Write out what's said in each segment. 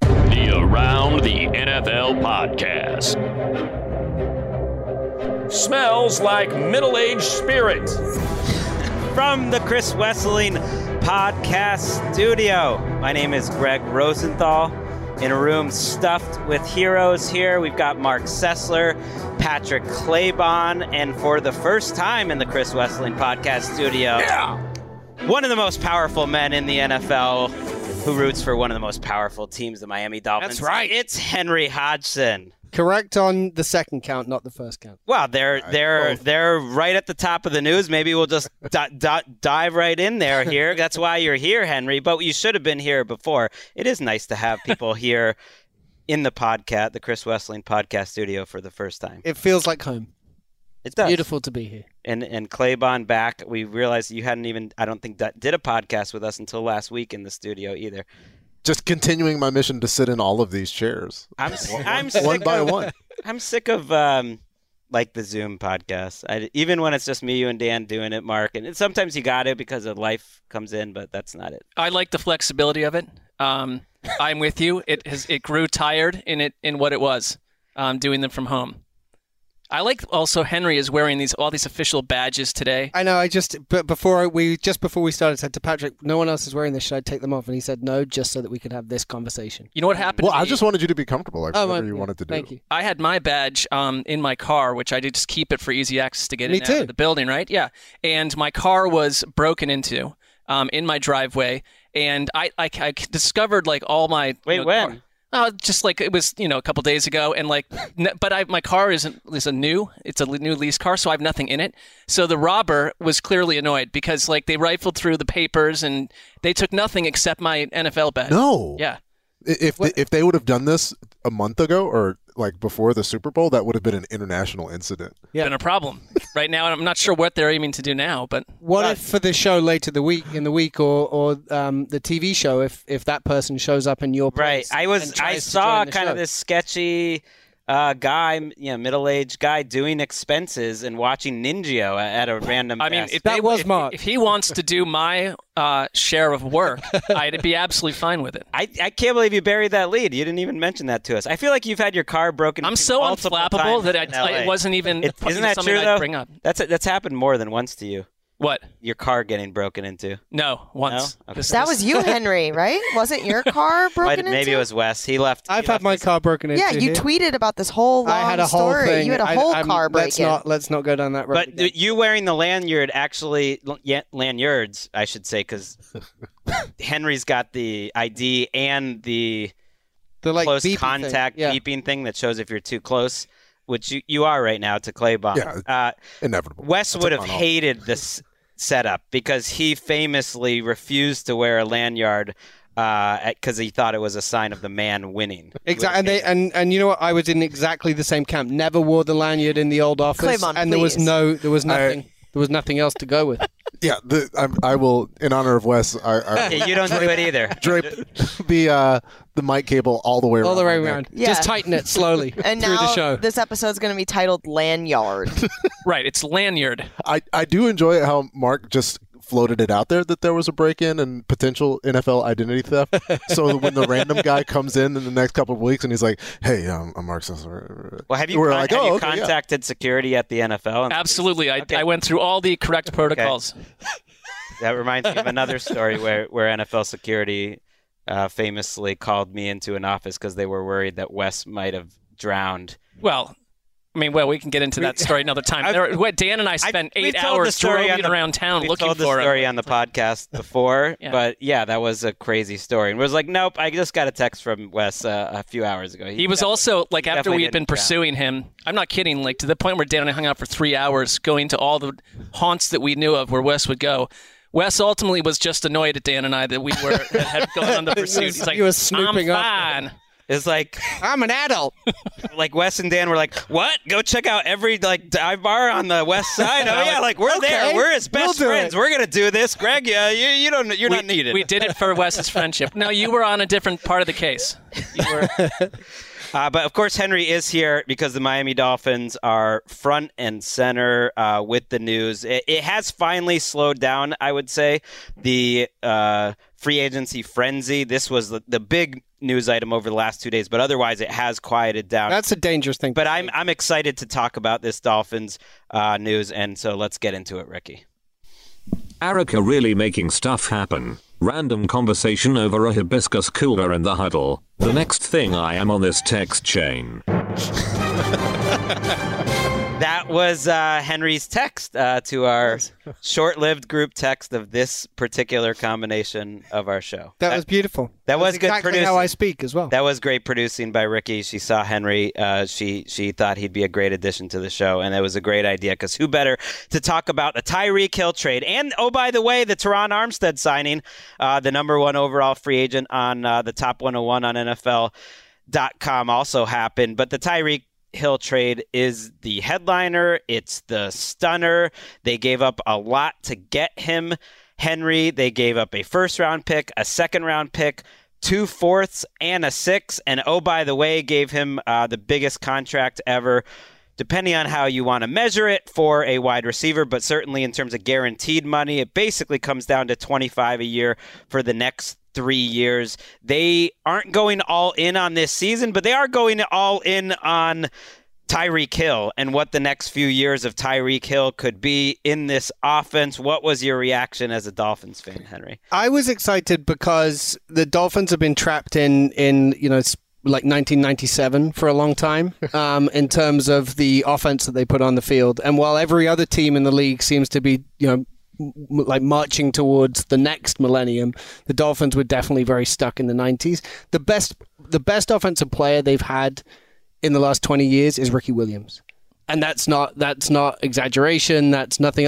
The Around the NFL podcast. Smells like middle-aged spirit. From the Chris Wesseling podcast studio, my name is Gregg Rosenthal. In a room stuffed with heroes here, we've got Marc Sessler, Patrick Claiborne, and for the first time in the Chris Wesseling podcast studio, one of the most powerful men in the NFL who roots for one of the most powerful teams, the Miami Dolphins. That's right. It's Henry Hodgson. Correct on the second count, not the first count. Well, they're right at the top of the news. Maybe we'll just dive right in there here. That's why you're here, Henry. But you should have been here before. It is nice to have people here in the podcast, the Chris Wesseling podcast studio, for the first time. It feels like home. It does. Beautiful to be here. And Claiborne back. We realized you hadn't even, I don't think, did a podcast with us until last week in the studio either. Just continuing my mission to sit in all of these chairs. I'm sick one by one. I'm sick of like the Zoom podcast. Even when it's just me, you, and Dan doing it, Mark. And sometimes you got it because of life comes in, but that's not it. I like the flexibility of it. I'm with you. It grew tired in what it was doing them from home. I like also Henry is wearing all these official badges today. I know. But before we started, I said to Patrick, "No one else is wearing this. Should I take them off?" And he said, "No, just so that we could have this conversation." You know what happened? Well, I just wanted you to be comfortable. Like, whatever you wanted to do. Thank you. I had my badge in my car, which I did just keep it for easy access to get in and out of the building. Right? Yeah. And my car was broken into in my driveway, and I discovered like all my when. Oh, just like it was, a couple days ago, and my car it's a new lease car, so I have nothing in it. So the robber was clearly annoyed because they rifled through the papers and they took nothing except my NFL badge. No, yeah. If they would have done this a month ago or before the Super Bowl, that would have been an international incident. Yeah, been a problem right now, and I'm not sure what they're aiming to do now. But if for the show later in the week, or the TV show, if that person shows up in your place, right? I saw kind of this sketchy guy, middle-aged guy doing expenses and watching Ninja at a random. I mean, Mark. If he wants to do my share of work, I'd be absolutely fine with it. I can't believe you buried that lead. You didn't even mention that to us. I feel like you've had your car broken. I'm so unflappable that it wasn't even. Isn't that something true, though? I'd bring up. That's happened more than once to you. What? Your car getting broken into. No, once. No? Okay. That was you, Henry, right? Wasn't your car broken into? Maybe it was Wes. He left. I've had my car broken into. Yeah, you tweeted about this whole long story. Thing. You had a whole car break-in. Let's not go down that road. But again. You wearing the lanyard, actually, lanyards, I should say, because Henry's got the ID and the close beeping contact thing. Yeah. Beeping thing that shows if you're too close. Which you are right now to Claiborne. Yeah, inevitable. Wes would have hated this setup because he famously refused to wear a lanyard because he thought it was a sign of the man winning. Exactly. And you know what? I was in exactly the same camp. Never wore the lanyard in the old office. Claiborne, and there was nothing. There was nothing else to go with. Yeah, I will, in honor of Wes. You don't do it either. The mic cable all the way around. Yeah. Just tighten it slowly. And through the show. This episode's going to be titled Lanyard. Right, it's Lanyard. I do enjoy how Mark just floated it out there that there was a break-in and potential NFL identity theft. So when the random guy comes in the next couple of weeks and he's like, "Hey, I'm Marc Sessler." Well, have you contacted security at the NFL? Absolutely. I went through all the correct protocols. Okay. That reminds me of another story where NFL security famously called me into an office because they were worried that Wes might have drowned. Well, we can get into that story another time. Dan and I spent 8 hours driving around town looking for him. We told the story on the podcast before, but that was a crazy story. And it was like, nope, I just got a text from Wes a few hours ago. He was also, after we had been pursuing him, I'm not kidding, to the point where Dan and I hung out for 3 hours going to all the haunts that we knew of where Wes would go. Wes ultimately was just annoyed at Dan and I that we were had gone on the pursuit. He's like, he was snooping up. Fine. It's like, I'm an adult. Like, Wes and Dan were like, what? Go check out every, like, dive bar on the west side? Oh, yeah, like, we're okay, there. We're his best friends. We're going to do this. Greg, yeah, you don't, you're not needed. We did it for Wes's friendship. No, you were on a different part of the case. You were... but, of course, Henry is here because the Miami Dolphins are front and center with the news. It has finally slowed down, I would say, the free agency frenzy. This was the big news item over the last 2 days, but otherwise it has quieted down. That's a dangerous thing. But I'm excited to talk about this Dolphins news, and so let's get into it, Ricky. Arica really making stuff happen. Random conversation over a hibiscus cooler in the huddle. The next thing I am on this text chain. That was Henry's text to our short-lived group text of this particular combination of our show. That was beautiful. That was exactly good producing. How I speak as well. That was great producing by Ricky. She saw Henry. She thought he'd be a great addition to the show, and it was a great idea because who better to talk about the Tyreek Hill trade and, oh, by the way, the Terron Armstead signing, the #1 overall free agent on the top 101 on NFL.com also happened. But the Tyreek Hill trade is the headliner. It's the stunner. They gave up a lot to get him, Henry. They gave up a first-round pick, a second-round pick, 2 fourths, and a 6. And, oh, by the way, gave him the biggest contract ever, depending on how you want to measure it, for a wide receiver. But certainly in terms of guaranteed money, it basically comes down to $25 a year for the next 3 years. They aren't going all in on this season, but they are going all in on Tyreek Hill and what the next few years of Tyreek Hill could be in this offense. What was your reaction as a Dolphins fan, Henry? I was excited because the Dolphins have been trapped in you know, like 1997 for a long time in terms of the offense that they put on the field. And while every other team in the league seems to be, you know, like marching towards the next millennium, the Dolphins were definitely very stuck in the 90s. The best offensive player they've had in the last 20 years is Ricky Williams. And that's not exaggeration. That's nothing.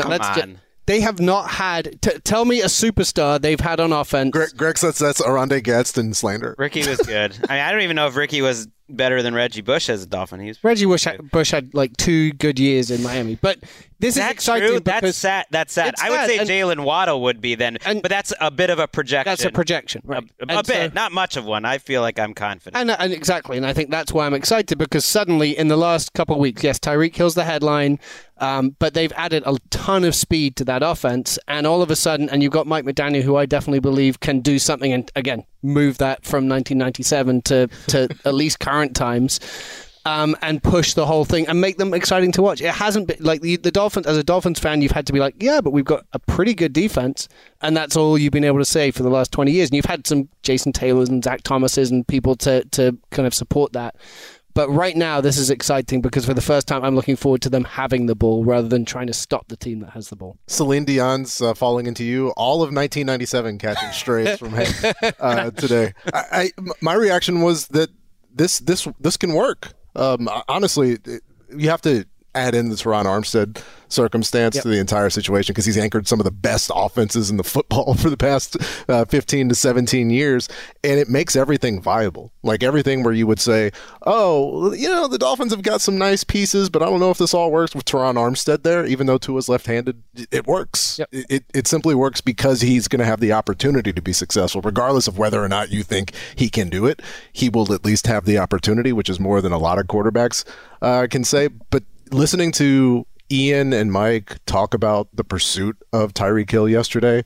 They have not had... tell me a superstar they've had on offense. Greg says that's Arande Gadsden slander. Ricky was good. I mean, I don't even know if Ricky was better than Reggie Bush as a Dolphin. Reggie Bush had like 2 good years in Miami. But this is exciting. True? That's sad. That's sad. I would say Jalen Waddle would be then, but that's a bit of a projection. That's a projection. Right. A bit. So, not much of one. I feel like I'm confident. And exactly. And I think that's why I'm excited, because suddenly in the last couple of weeks, yes, Tyreek Hill's the headline. But they've added a ton of speed to that offense, and all of a sudden, and you've got Mike McDaniel, who I definitely believe can do something, and again, move that from 1997 to at least current times, and push the whole thing and make them exciting to watch. It hasn't been, like, the Dolphins, as a Dolphins fan, you've had to be like, yeah, but we've got a pretty good defense, and that's all you've been able to say for the last 20 years, and you've had some Jason Taylors and Zach Thomases and people to kind of support that. But right now, this is exciting because for the first time, I'm looking forward to them having the ball rather than trying to stop the team that has the ball. Celine Dion's falling into you. All of 1997 catching strays from him today. My reaction was that this can work. Honestly, you have to add in the Terron Armstead circumstance to the entire situation because he's anchored some of the best offenses in the football for the past 15 to 17 years, and it makes everything viable. Like everything where you would say, oh, you know, the Dolphins have got some nice pieces, but I don't know if this all works with Terron Armstead there, even though Tua's left-handed. It works. Yep. It simply works because he's going to have the opportunity to be successful. Regardless of whether or not you think he can do it, he will at least have the opportunity, which is more than a lot of quarterbacks can say. But listening to Ian and Mike talk about the pursuit of Tyreek Hill yesterday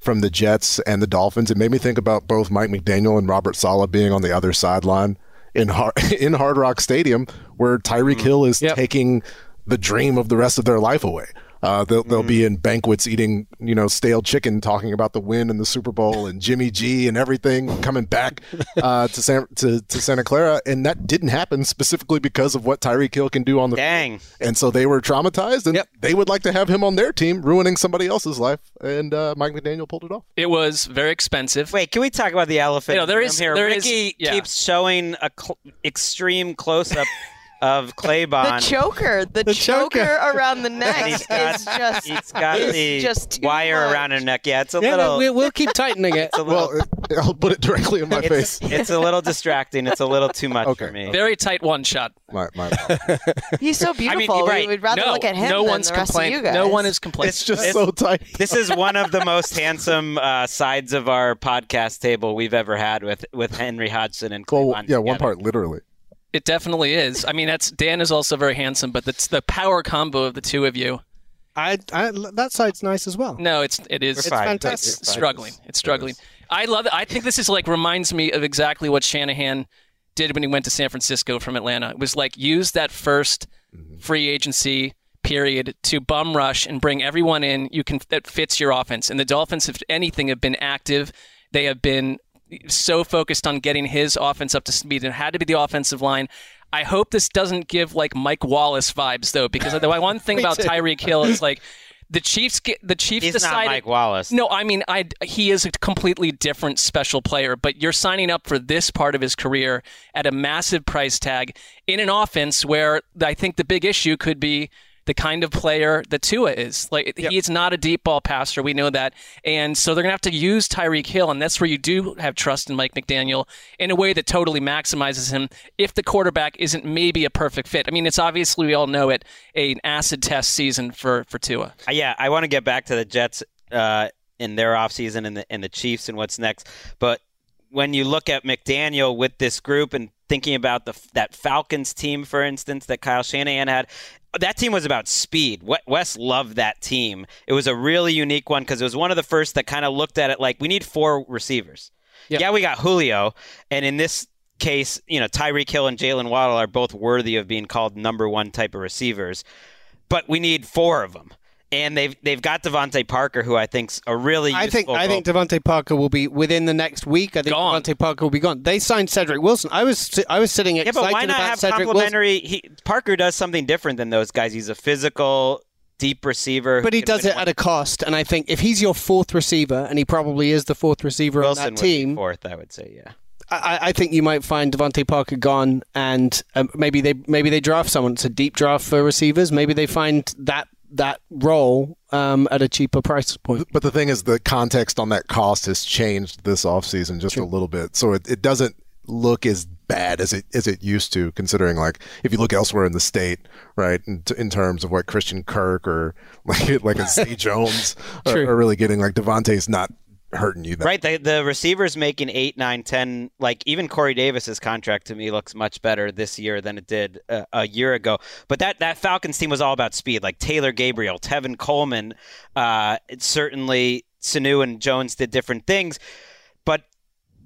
from the Jets and the Dolphins, it made me think about both Mike McDaniel and Robert Saleh being on the other sideline in Hard Rock Stadium, where Tyreek Hill is taking the dream of the rest of their life away. They'll be in banquets eating, you know, stale chicken, talking about the win and the Super Bowl and Jimmy G and everything coming back to Santa Clara. And that didn't happen specifically because of what Tyreek Hill can do on the dang. And so they were traumatized, and they would like to have him on their team, ruining somebody else's life. And Mike McDaniel pulled it off. It was very expensive. Wait, can we talk about the elephant? You know, there is here. Ricky keeps showing an extreme close up of Claiborne. The choker around the neck is just wire around her neck. Yeah, it's a little. We'll keep tightening it. I'll put it directly in my face. It's a little distracting. It's a little too much for me. Very tight one shot. My. He's so beautiful. I mean, right. We'd rather look at him than the rest of you guys. No one is complaining. It's just so tight. This is one of the most handsome sides of our podcast table we've ever had with Henry Hodgson and Claiborne. Well, yeah, together. One part literally. It definitely is. I mean, Dan is also very handsome, but it's the power combo of the two of you. I that side's nice as well. No, it is. It's fantastic. It's struggling. I love it. I think this is reminds me of exactly what Shanahan did when he went to San Francisco from Atlanta. It was use that first free agency period to bum rush and bring everyone in that fits your offense. And the Dolphins, if anything, have been active. They have been so focused on getting his offense up to speed, and it had to be the offensive line. I hope this doesn't give Mike Wallace vibes though, because the one thing about Tyreek Hill is the Chiefs He's decided. He's not Mike Wallace. No, I mean he is a completely different special player. But you're signing up for this part of his career at a massive price tag in an offense where I think the big issue could be the kind of player that Tua is. He is not a deep ball passer. We know that. And so they're going to have to use Tyreek Hill, and that's where you do have trust in Mike McDaniel in a way that totally maximizes him if the quarterback isn't maybe a perfect fit. I mean, it's obviously, we all know it, an acid test season for Tua. Yeah, I want to get back to the Jets in their offseason and the Chiefs and what's next. But when you look at McDaniel with this group and thinking about that Falcons team, for instance, that Kyle Shanahan had, that team was about speed. Wes loved that team. It was a really unique one because it was one of the first that kind of looked at it like, we need four receivers. Yep. Yeah, we got Julio. And in this case, Tyreek Hill and Jalen Waddle are both worthy of being called number one type of receivers. But we need four of them. And they've got Devontae Parker, who I think's a really useful role. I think Devontae Parker will be within the next week. I think Devontae Parker will be gone. They signed Cedric Wilson. I was sitting excited about Cedric Wilson. Yeah, but why not have Cedric complimentary? Parker does something different than those guys. He's a physical, deep receiver. But he does it at a cost. And I think if he's your fourth receiver, and he probably is the fourth receiver on that team. Wilson would be fourth, I would say, yeah. I think you might find Devontae Parker gone, and maybe they draft someone. It's a deep draft for receivers. Maybe they find that role at a cheaper price point. But the thing is, the context on that cost has changed this offseason just a little bit. So it doesn't look as bad as it used to, considering if you look elsewhere in the state, right, in terms of what Christian Kirk or a Zay Jones are really getting. Devontae's not hurting you. Right. The receivers making 8, 9, 10, even Corey Davis's contract to me looks much better this year than it did a year ago. But that Falcons team was all about speed, Taylor Gabriel, Tevin Coleman. Certainly Sanu and Jones did different things. But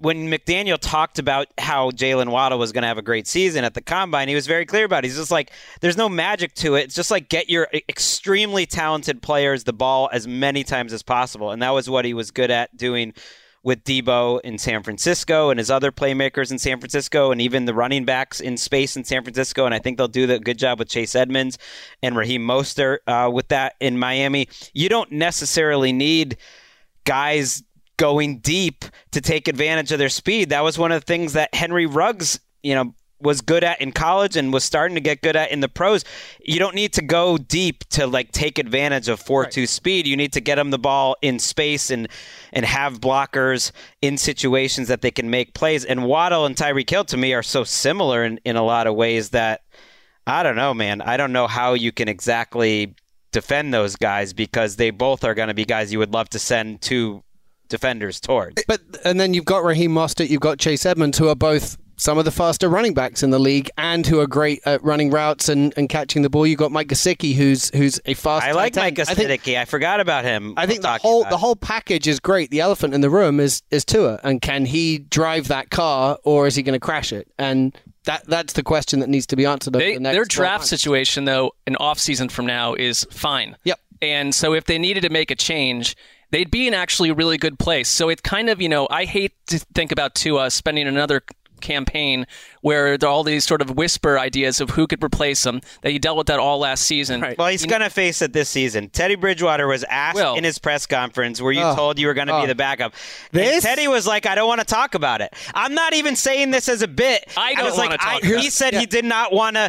when McDaniel talked about how Jalen Waddle was going to have a great season at the Combine, he was very clear about it. He's just there's no magic to it. It's just get your extremely talented players the ball as many times as possible. And that was what he was good at doing with Debo in San Francisco and his other playmakers in San Francisco and even the running backs in space in San Francisco. And I think they'll do a good job with Chase Edmonds and Raheem Mostert with that in Miami. You don't necessarily need guys going deep to take advantage of their speed. That was one of the things that Henry Ruggs, was good at in college and was starting to get good at in the pros. You don't need to go deep to take advantage of 4.2 speed. You need to get them the ball in space and have blockers in situations that they can make plays. And Waddle and Tyreek Hill to me are so similar in a lot of ways that I don't know, man. I don't know how you can exactly defend those guys because they both are going to be guys you would love to send to defenders towards. And then you've got Raheem Mostert, you've got Chase Edmonds, who are both some of the faster running backs in the league and who are great at running routes and catching the ball. You've got Mike Gesicki, who's a fast... I like Mike Gesicki. I forgot about him. I think the whole package is great. The elephant in the room is Tua. And can he drive that car or is he going to crash it? And that's the question that needs to be answered over the next Their draft situation, though, an offseason from now is fine. Yep. And so if they needed to make a change, they'd be in actually a really good place. So it kind of, I hate to think about Tua spending another campaign where there are all these sort of whisper ideas of who could replace him, that he dealt with that all last season. Right. Well, he's going to face it this season. Teddy Bridgewater was asked in his press conference, were you told you were going to be the backup? And Teddy was like, I don't want to talk about it. I'm not even saying this as a bit. I don't want to talk about it. He said he did not want to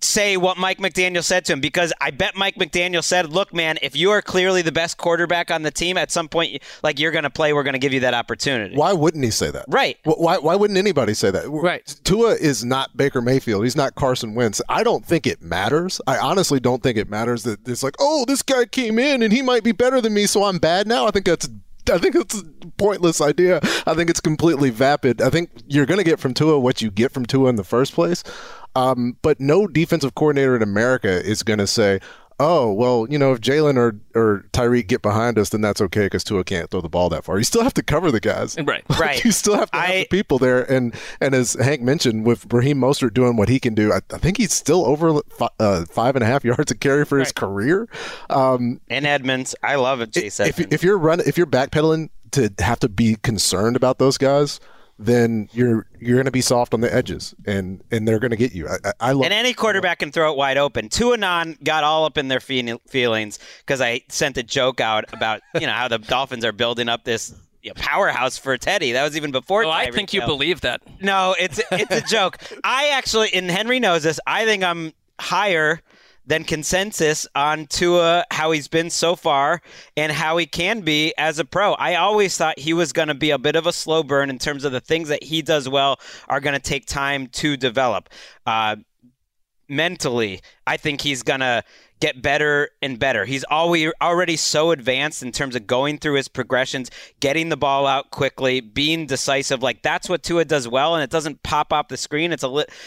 say what Mike McDaniel said to him, because I bet Mike McDaniel said, look, man, if you are clearly the best quarterback on the team at some point, like, you're going to play, we're going to give you that opportunity. Why wouldn't he say that? Right. Why wouldn't anybody say that? Right. Tua is not Baker Mayfield. He's not Carson Wentz. I don't think it matters. I honestly don't think it matters that it's like, oh, this guy came in and he might be better than me, so I'm bad now. I think that's a pointless idea. I think it's completely vapid. I think you're going to get from Tua what you get from Tua in the first place. But no defensive coordinator in America is going to say, oh, well, you know, if Jalen or Tyreek get behind us, then that's okay because Tua can't throw the ball that far. You still have to cover the guys. Right, like, right. You still have to have the people there. And as Hank mentioned, with Raheem Mostert doing what he can do, I think he's still over 5.5 yards a carry for his career. And Edmonds. I love it, Chase Edmonds. If you're backpedaling to have to be concerned about those guys, then you're going to be soft on the edges, and they're going to get you. I love. And any quarterback can throw it wide open. Tuanon got all up in their feelings because I sent a joke out about how the Dolphins are building up this powerhouse for Teddy. That was even before. Oh, I think you believe that. No, it's a joke. I actually, and Henry knows this, I think I'm higher than consensus on Tua, how he's been so far and how he can be as a pro. I always thought he was going to be a bit of a slow burn in terms of the things that he does well are going to take time to develop. Mentally, I think he's going to get better and better. He's already so advanced in terms of going through his progressions, getting the ball out quickly, being decisive. Like, that's what Tua does well, and it doesn't pop off the screen.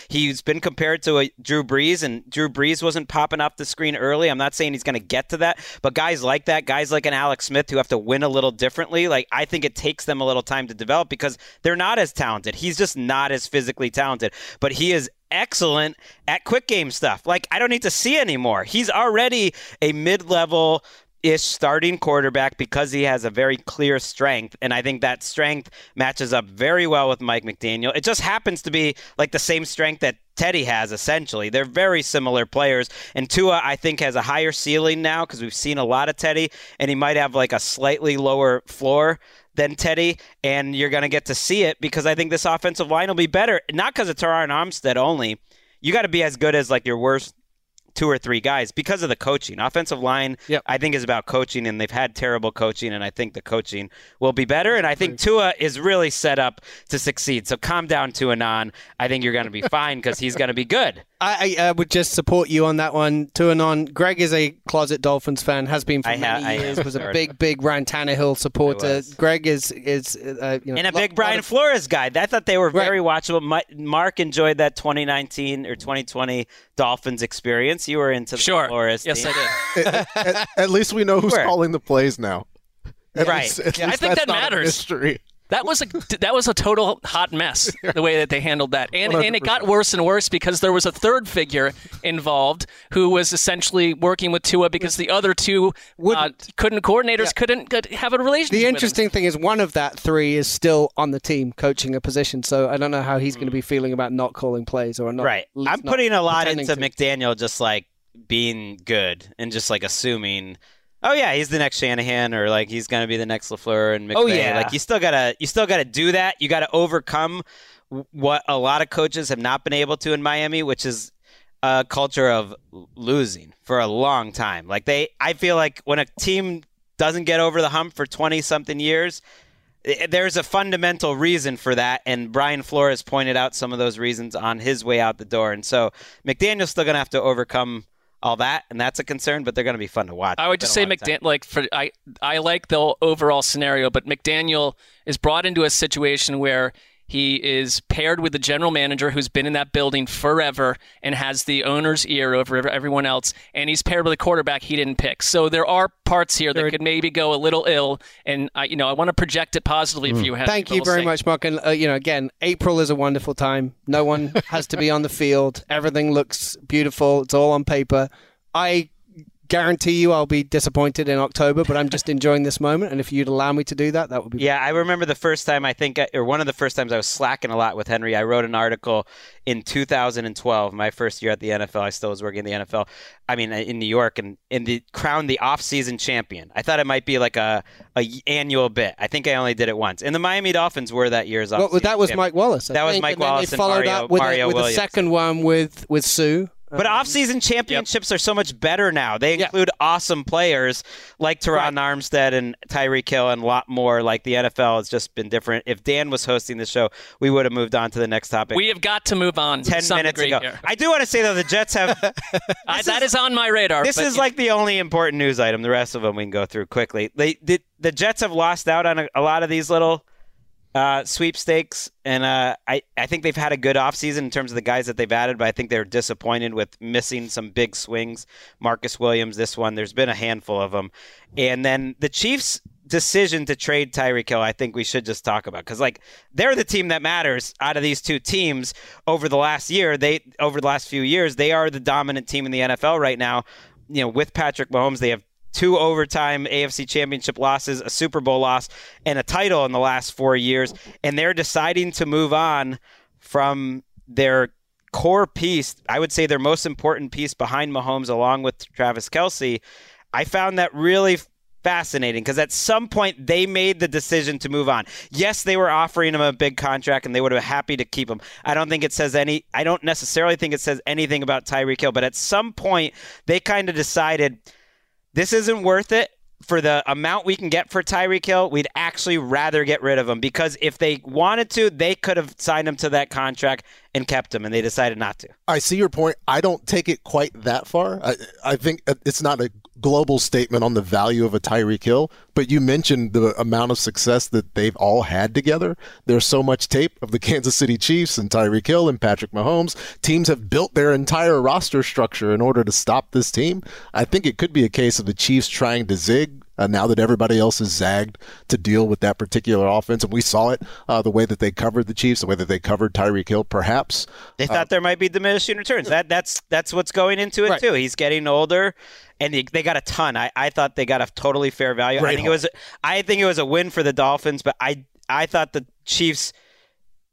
He's been compared to a Drew Brees, and Drew Brees wasn't popping off the screen early. I'm not saying he's going to get to that, but guys like that, guys like an Alex Smith who have to win a little differently, like, I think it takes them a little time to develop because they're not as talented. He's just not as physically talented, but he is excellent at quick game stuff. Like, I don't need to see anymore. He's already a mid-level-ish starting quarterback because he has a very clear strength, and I think that strength matches up very well with Mike McDaniel. It just happens to be like the same strength that Teddy has, essentially. They're very similar players, and Tua, I think, has a higher ceiling now because we've seen a lot of Teddy, and he might have like a slightly lower floor than Teddy, and you're going to get to see it because I think this offensive line will be better, not because of Terron Armstead only. You got to be as good as like your worst two or three guys because of the coaching. Offensive line, I think, is about coaching, and they've had terrible coaching, and I think the coaching will be better, and I think Tua is really set up to succeed. So calm down, Tuanon. I think you're going to be fine because he's going to be good. I would just support you on that one, Tuanon. Greg is a closet Dolphins fan, has been for many years, was a big Ryan Tannehill supporter. Greg is and a big Brian Flores guy. I thought they were very watchable. Mark enjoyed that 2019 or 2020 Dolphins experience. You were into the Flores team. Yes, I did. At least we know who's calling the plays now. At least I think that matters. That was a total hot mess, the way that they handled that. And it got worse and worse because there was a third figure involved who was essentially working with Tua because the other two coordinators couldn't have a relationship. The interesting thing is one of that three is still on the team coaching a position, so I don't know how he's going to be feeling about not calling plays or not. Right. I'm putting a lot into McDaniel just like being good and just like assuming – oh yeah, he's the next Shanahan, or like he's gonna be the next LaFleur and McVay. Oh yeah, like you still gotta do that. You gotta overcome what a lot of coaches have not been able to in Miami, which is a culture of losing for a long time. Like I feel like when a team doesn't get over the hump for 20-something years, there's a fundamental reason for that, and Brian Flores pointed out some of those reasons on his way out the door, and so McDaniel's still gonna have to overcome all that, and that's a concern, but they're going to be fun to watch. I would just say McDaniel, I like the overall scenario, but McDaniel is brought into a situation where he is paired with the general manager who's been in that building forever and has the owner's ear over everyone else, and he's paired with a quarterback he didn't pick. So there are parts here that could maybe go a little ill, and I want to project it positively for you. Thank you very much, Mark. And again, April is a wonderful time. No one has to be on the field. Everything looks beautiful. It's all on paper. I guarantee you I'll be disappointed in October, but I'm just enjoying this moment, and if you'd allow me to do that, that would be great. I remember the first time one of the first times I was slacking a lot with Henry. I wrote an article in 2012, my first year at the NFL. I still was working in the NFL. I mean, in New York, and in the crowned the off-season champion. I thought it might be like a annual bit. I think I only did it once. And the Miami Dolphins were that year's off-season champion. That was Mike Wallace. That was Mike Wallace and Mario Williams. They followed up with a second one with Sue. But off-season championships are so much better now. They include awesome players like Terron Armstead and Tyreek Hill and a lot more. Like the NFL has just been different. If Dan was hosting the show, we would have moved on to the next topic. We have got to move on. 10 minutes ago. Here. I do want to say, though, the Jets have... that is on my radar. This is like the only important news item. The rest of them we can go through quickly. The Jets have lost out on a lot of these little... sweepstakes, and I think they've had a good offseason in terms of the guys that they've added, but I think they're disappointed with missing some big swings. Marcus Williams, this one, there's been a handful of them. And then the Chiefs' decision to trade Tyreek Hill, I think we should just talk about, because like they're the team that matters out of these two teams over the last year. Over the last few years, they are the dominant team in the NFL right now. You know, with Patrick Mahomes, they have two overtime AFC championship losses, a Super Bowl loss, and a title in the last 4 years. And they're deciding to move on from their core piece. I would say their most important piece behind Mahomes, along with Travis Kelce. I found that really fascinating because at some point they made the decision to move on. Yes, they were offering him a big contract and they would have been happy to keep him. I don't necessarily think it says anything about Tyreek Hill, but at some point they kind of decided, this isn't worth it. For the amount we can get for Tyreek Hill, we'd actually rather get rid of him, because if they wanted to, they could have signed him to that contract and kept him, and they decided not to. I see your point. I don't take it quite that far. I think it's not a global statement on the value of a Tyreek Hill, but you mentioned the amount of success that they've all had together. There's so much tape of the Kansas City Chiefs and Tyreek Hill and Patrick Mahomes. Teams have built their entire roster structure in order to stop this team. I think it could be a case of the Chiefs trying to zig now that everybody else is zagged to deal with that particular offense. And we saw it the way that they covered the Chiefs, the way that they covered Tyreek Hill, perhaps. They thought there might be diminishing returns. That's what's going into it, too. He's getting older, and they got a ton. I thought they got a totally fair value. I think it was a win for the Dolphins, but I thought the Chiefs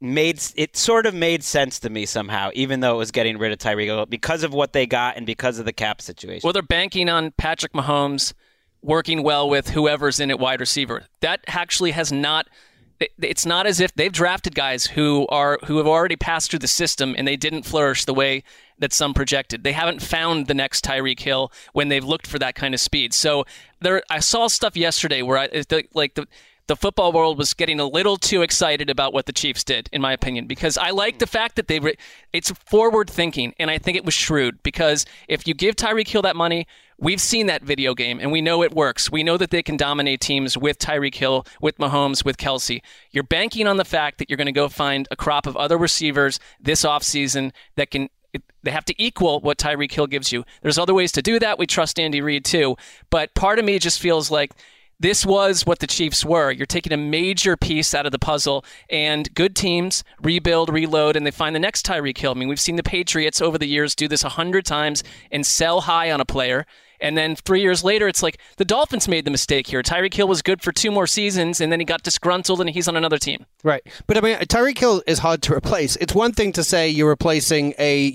made sense to me somehow, even though it was getting rid of Tyreek Hill, because of what they got and because of the cap situation. Well, they're banking on Patrick Mahomes working well with whoever's in at wide receiver. That actually has not... It's not as if they've drafted guys who have already passed through the system and they didn't flourish the way that some projected. They haven't found the next Tyreek Hill when they've looked for that kind of speed. So I saw stuff yesterday where the football world was getting a little too excited about what the Chiefs did, in my opinion, because I like the fact that it's forward thinking, and I think it was shrewd, because if you give Tyreek Hill that money, we've seen that video game and we know it works. We know that they can dominate teams with Tyreek Hill, with Mahomes, with Kelce. You're banking on the fact that you're going to go find a crop of other receivers this offseason that can... They have to equal what Tyreek Hill gives you. There's other ways to do that. We trust Andy Reid too, but part of me just feels like this was what the Chiefs were. You're taking a major piece out of the puzzle, and good teams rebuild, reload, and they find the next Tyreek Hill. I mean, we've seen the Patriots over the years do this 100 times and sell high on a player. And then 3 years later, it's like the Dolphins made the mistake here. Tyreek Hill was good for 2 more seasons, and then he got disgruntled, and he's on another team. Right. But, I mean, Tyreek Hill is hard to replace. It's one thing to say you're replacing a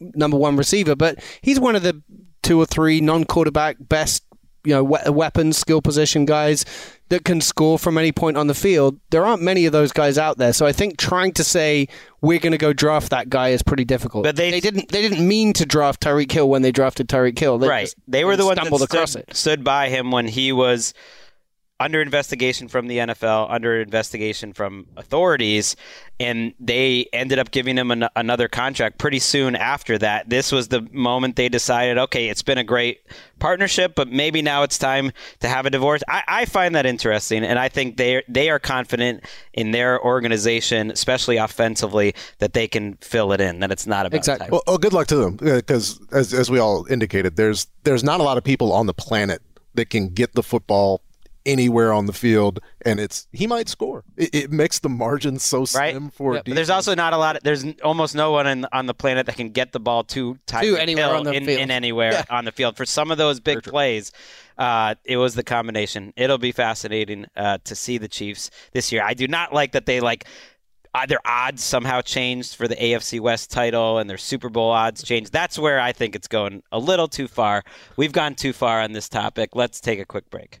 number one receiver, but he's one of the 2 or 3 non-quarterback best weapons, skill position guys that can score from any point on the field. There aren't many of those guys out there. So I think trying to say we're going to go draft that guy is pretty difficult. But they didn't mean to draft Tyreek Hill when they drafted Tyreek Hill. They were the ones that stood by him when he was under investigation from the NFL, under investigation from authorities, and they ended up giving him another contract pretty soon after that. This was the moment they decided, okay, it's been a great partnership, but maybe now it's time to have a divorce. I find that interesting, and I think they are confident in their organization, especially offensively, that they can fill it in, that it's not about exactly. Well, good luck to them, because as we all indicated, there's not a lot of people on the planet that can get the football anywhere on the field, and he might score. It makes the margin so slim for defense. But there's also not a lot. There's almost no one on the planet that can get the ball to Tyreek Hill on the field. For some of those big plays, it was the combination. It'll be fascinating to see the Chiefs this year. I do not like that they their odds somehow changed for the AFC West title, and their Super Bowl odds changed. That's where I think it's going a little too far. We've gone too far on this topic. Let's take a quick break.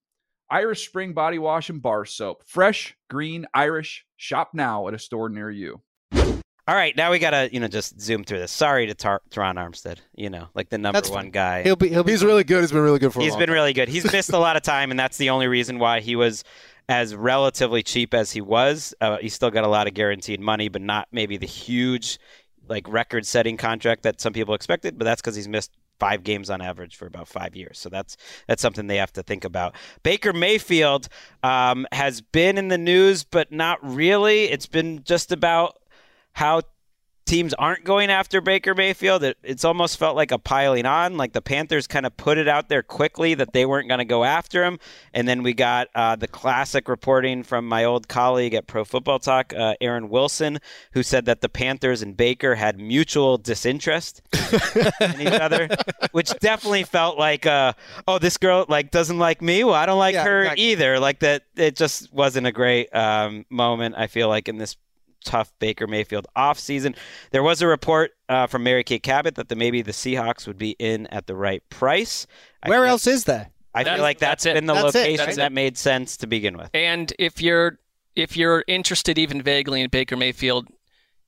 Irish Spring Body Wash and Bar Soap. Fresh, green, Irish. Shop now at a store near you. All right, now we gotta, just zoom through this. Sorry to Terron Armstead, like the number one guy. He's really good. He's been really good for a long time. He's been really good. He's missed a lot of time, and that's the only reason why he was as relatively cheap as he was. He still got a lot of guaranteed money, but not maybe the huge, record-setting contract that some people expected. But that's because he's missed 5 games on average for about 5 years. So that's something they have to think about. Baker Mayfield has been in the news, but not really. It's been just about how teams aren't going after Baker Mayfield. It's almost felt like a piling on, like the Panthers kind of put it out there quickly that they weren't going to go after him. And then we got the classic reporting from my old colleague at Pro Football Talk, Aaron Wilson, who said that the Panthers and Baker had mutual disinterest in each other, which definitely felt like, this girl doesn't like me. Well, I don't like her either. Like that, it just wasn't a great moment, I feel like, in this tough Baker Mayfield offseason. There was a report from Mary Kay Cabot that maybe the Seahawks would be in at the right price. Where else is that? I feel like that's been the location that made sense to begin with. And if you're interested even vaguely in Baker Mayfield,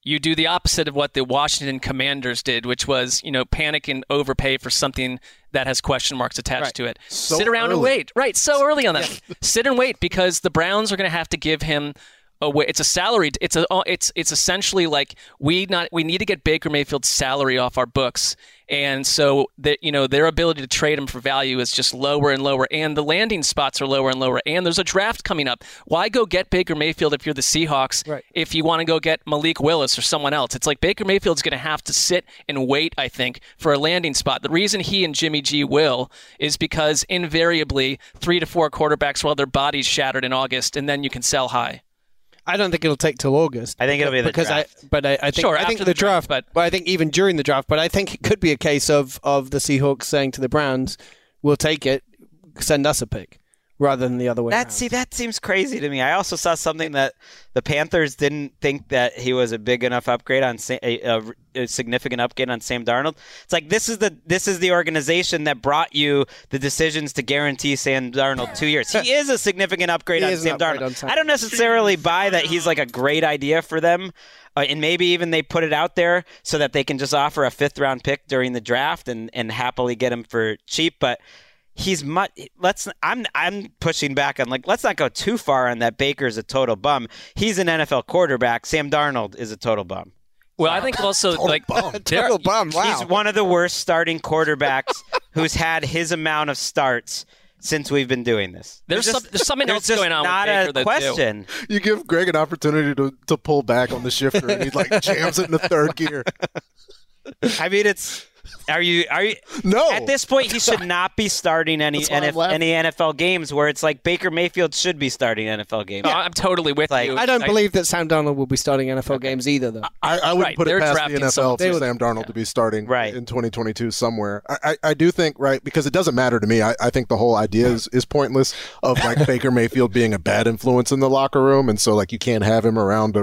you do the opposite of what the Washington Commanders did, which was, panic and overpay for something that has question marks attached to it. So sit around early. And wait. Right, so early on that. Yeah. Sit and wait because the Browns are going to have to give him away. It's a salary. It's essentially like we need to get Baker Mayfield's salary off our books, and so that their ability to trade him for value is just lower and lower, and the landing spots are lower and lower, and there's a draft coming up. Why go get Baker Mayfield if you're the Seahawks? Right. If you want to go get Malik Willis or someone else, it's like Baker Mayfield's going to have to sit and wait. I think for a landing spot. The reason he and Jimmy G will is because invariably 3 to 4 quarterbacks will have their bodies shattered in August, and then you can sell high. I don't think it'll take till August. I think it'll be the draft. I think even during the draft. But I think it could be a case of the Seahawks saying to the Browns, "We'll take it, send us a pick," rather than the other way around. That seems crazy to me. I also saw something that the Panthers didn't think that he was a big enough upgrade on a significant upgrade on Sam Darnold. It's like this is the organization that brought you the decisions to guarantee Sam Darnold 2 years. He is a significant upgrade on Sam Darnold. I don't necessarily buy that he's like a great idea for them. And maybe even they put it out there so that they can just offer a 5th-round pick during the draft and happily get him for cheap. But he's much. I'm pushing back on let's not go too far on that. Baker's a total bum. He's an NFL quarterback. Sam Darnold is a total bum. Well, I think also total bum. Wow. He's one of the worst starting quarterbacks who's had his amount of starts since we've been doing this. There's something else going on with Baker. Not a question. You give Gregg an opportunity to pull back on the shifter, and he jams it in the 3rd gear. I mean, it's. Are you? No. At this point, he should not be starting any NFL games. Where it's like Baker Mayfield should be starting NFL games. Yeah. I'm totally with you. I don't believe that Sam Darnold will be starting NFL games either, though. I wouldn't put it past the NFL for Sam Darnold to be starting in 2022 somewhere. I do think because it doesn't matter to me. I think the whole idea is pointless of Baker Mayfield being a bad influence in the locker room, and so you can't have him around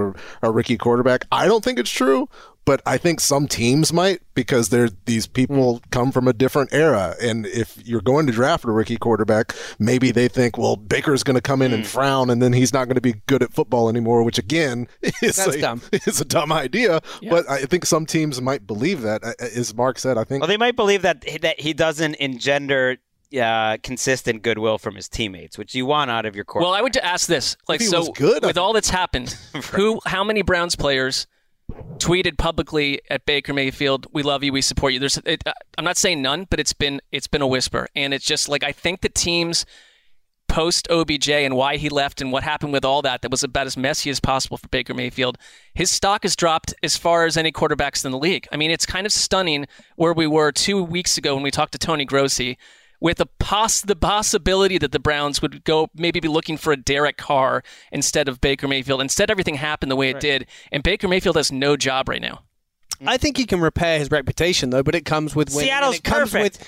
a rookie quarterback. I don't think it's true. But I think some teams might because these people come from a different era. And if you're going to draft a rookie quarterback, maybe they think, well, Baker's going to come in and frown and then he's not going to be good at football anymore, which, again, is a dumb idea. Yeah. But I think some teams might believe that, as Mark said. I think. Well, they might believe that he doesn't engender consistent goodwill from his teammates, which you want out of your quarterback. Well, I would ask this. With all that's happened, how many Browns players tweeted publicly at Baker Mayfield, "We love you, we support you"? I'm not saying none, but it's been a whisper, and it's just I think the teams post OBJ and why he left and what happened with all that was about as messy as possible for Baker Mayfield. His stock has dropped as far as any quarterbacks in the league. I mean, it's kind of stunning where we were 2 weeks ago when we talked to Tony Grossi with the possibility that the Browns would go maybe be looking for a Derek Carr instead of Baker Mayfield. Instead, everything happened the way it did, and Baker Mayfield has no job right now. I think he can repair his reputation, though, but it comes with winning. Seattle's perfect.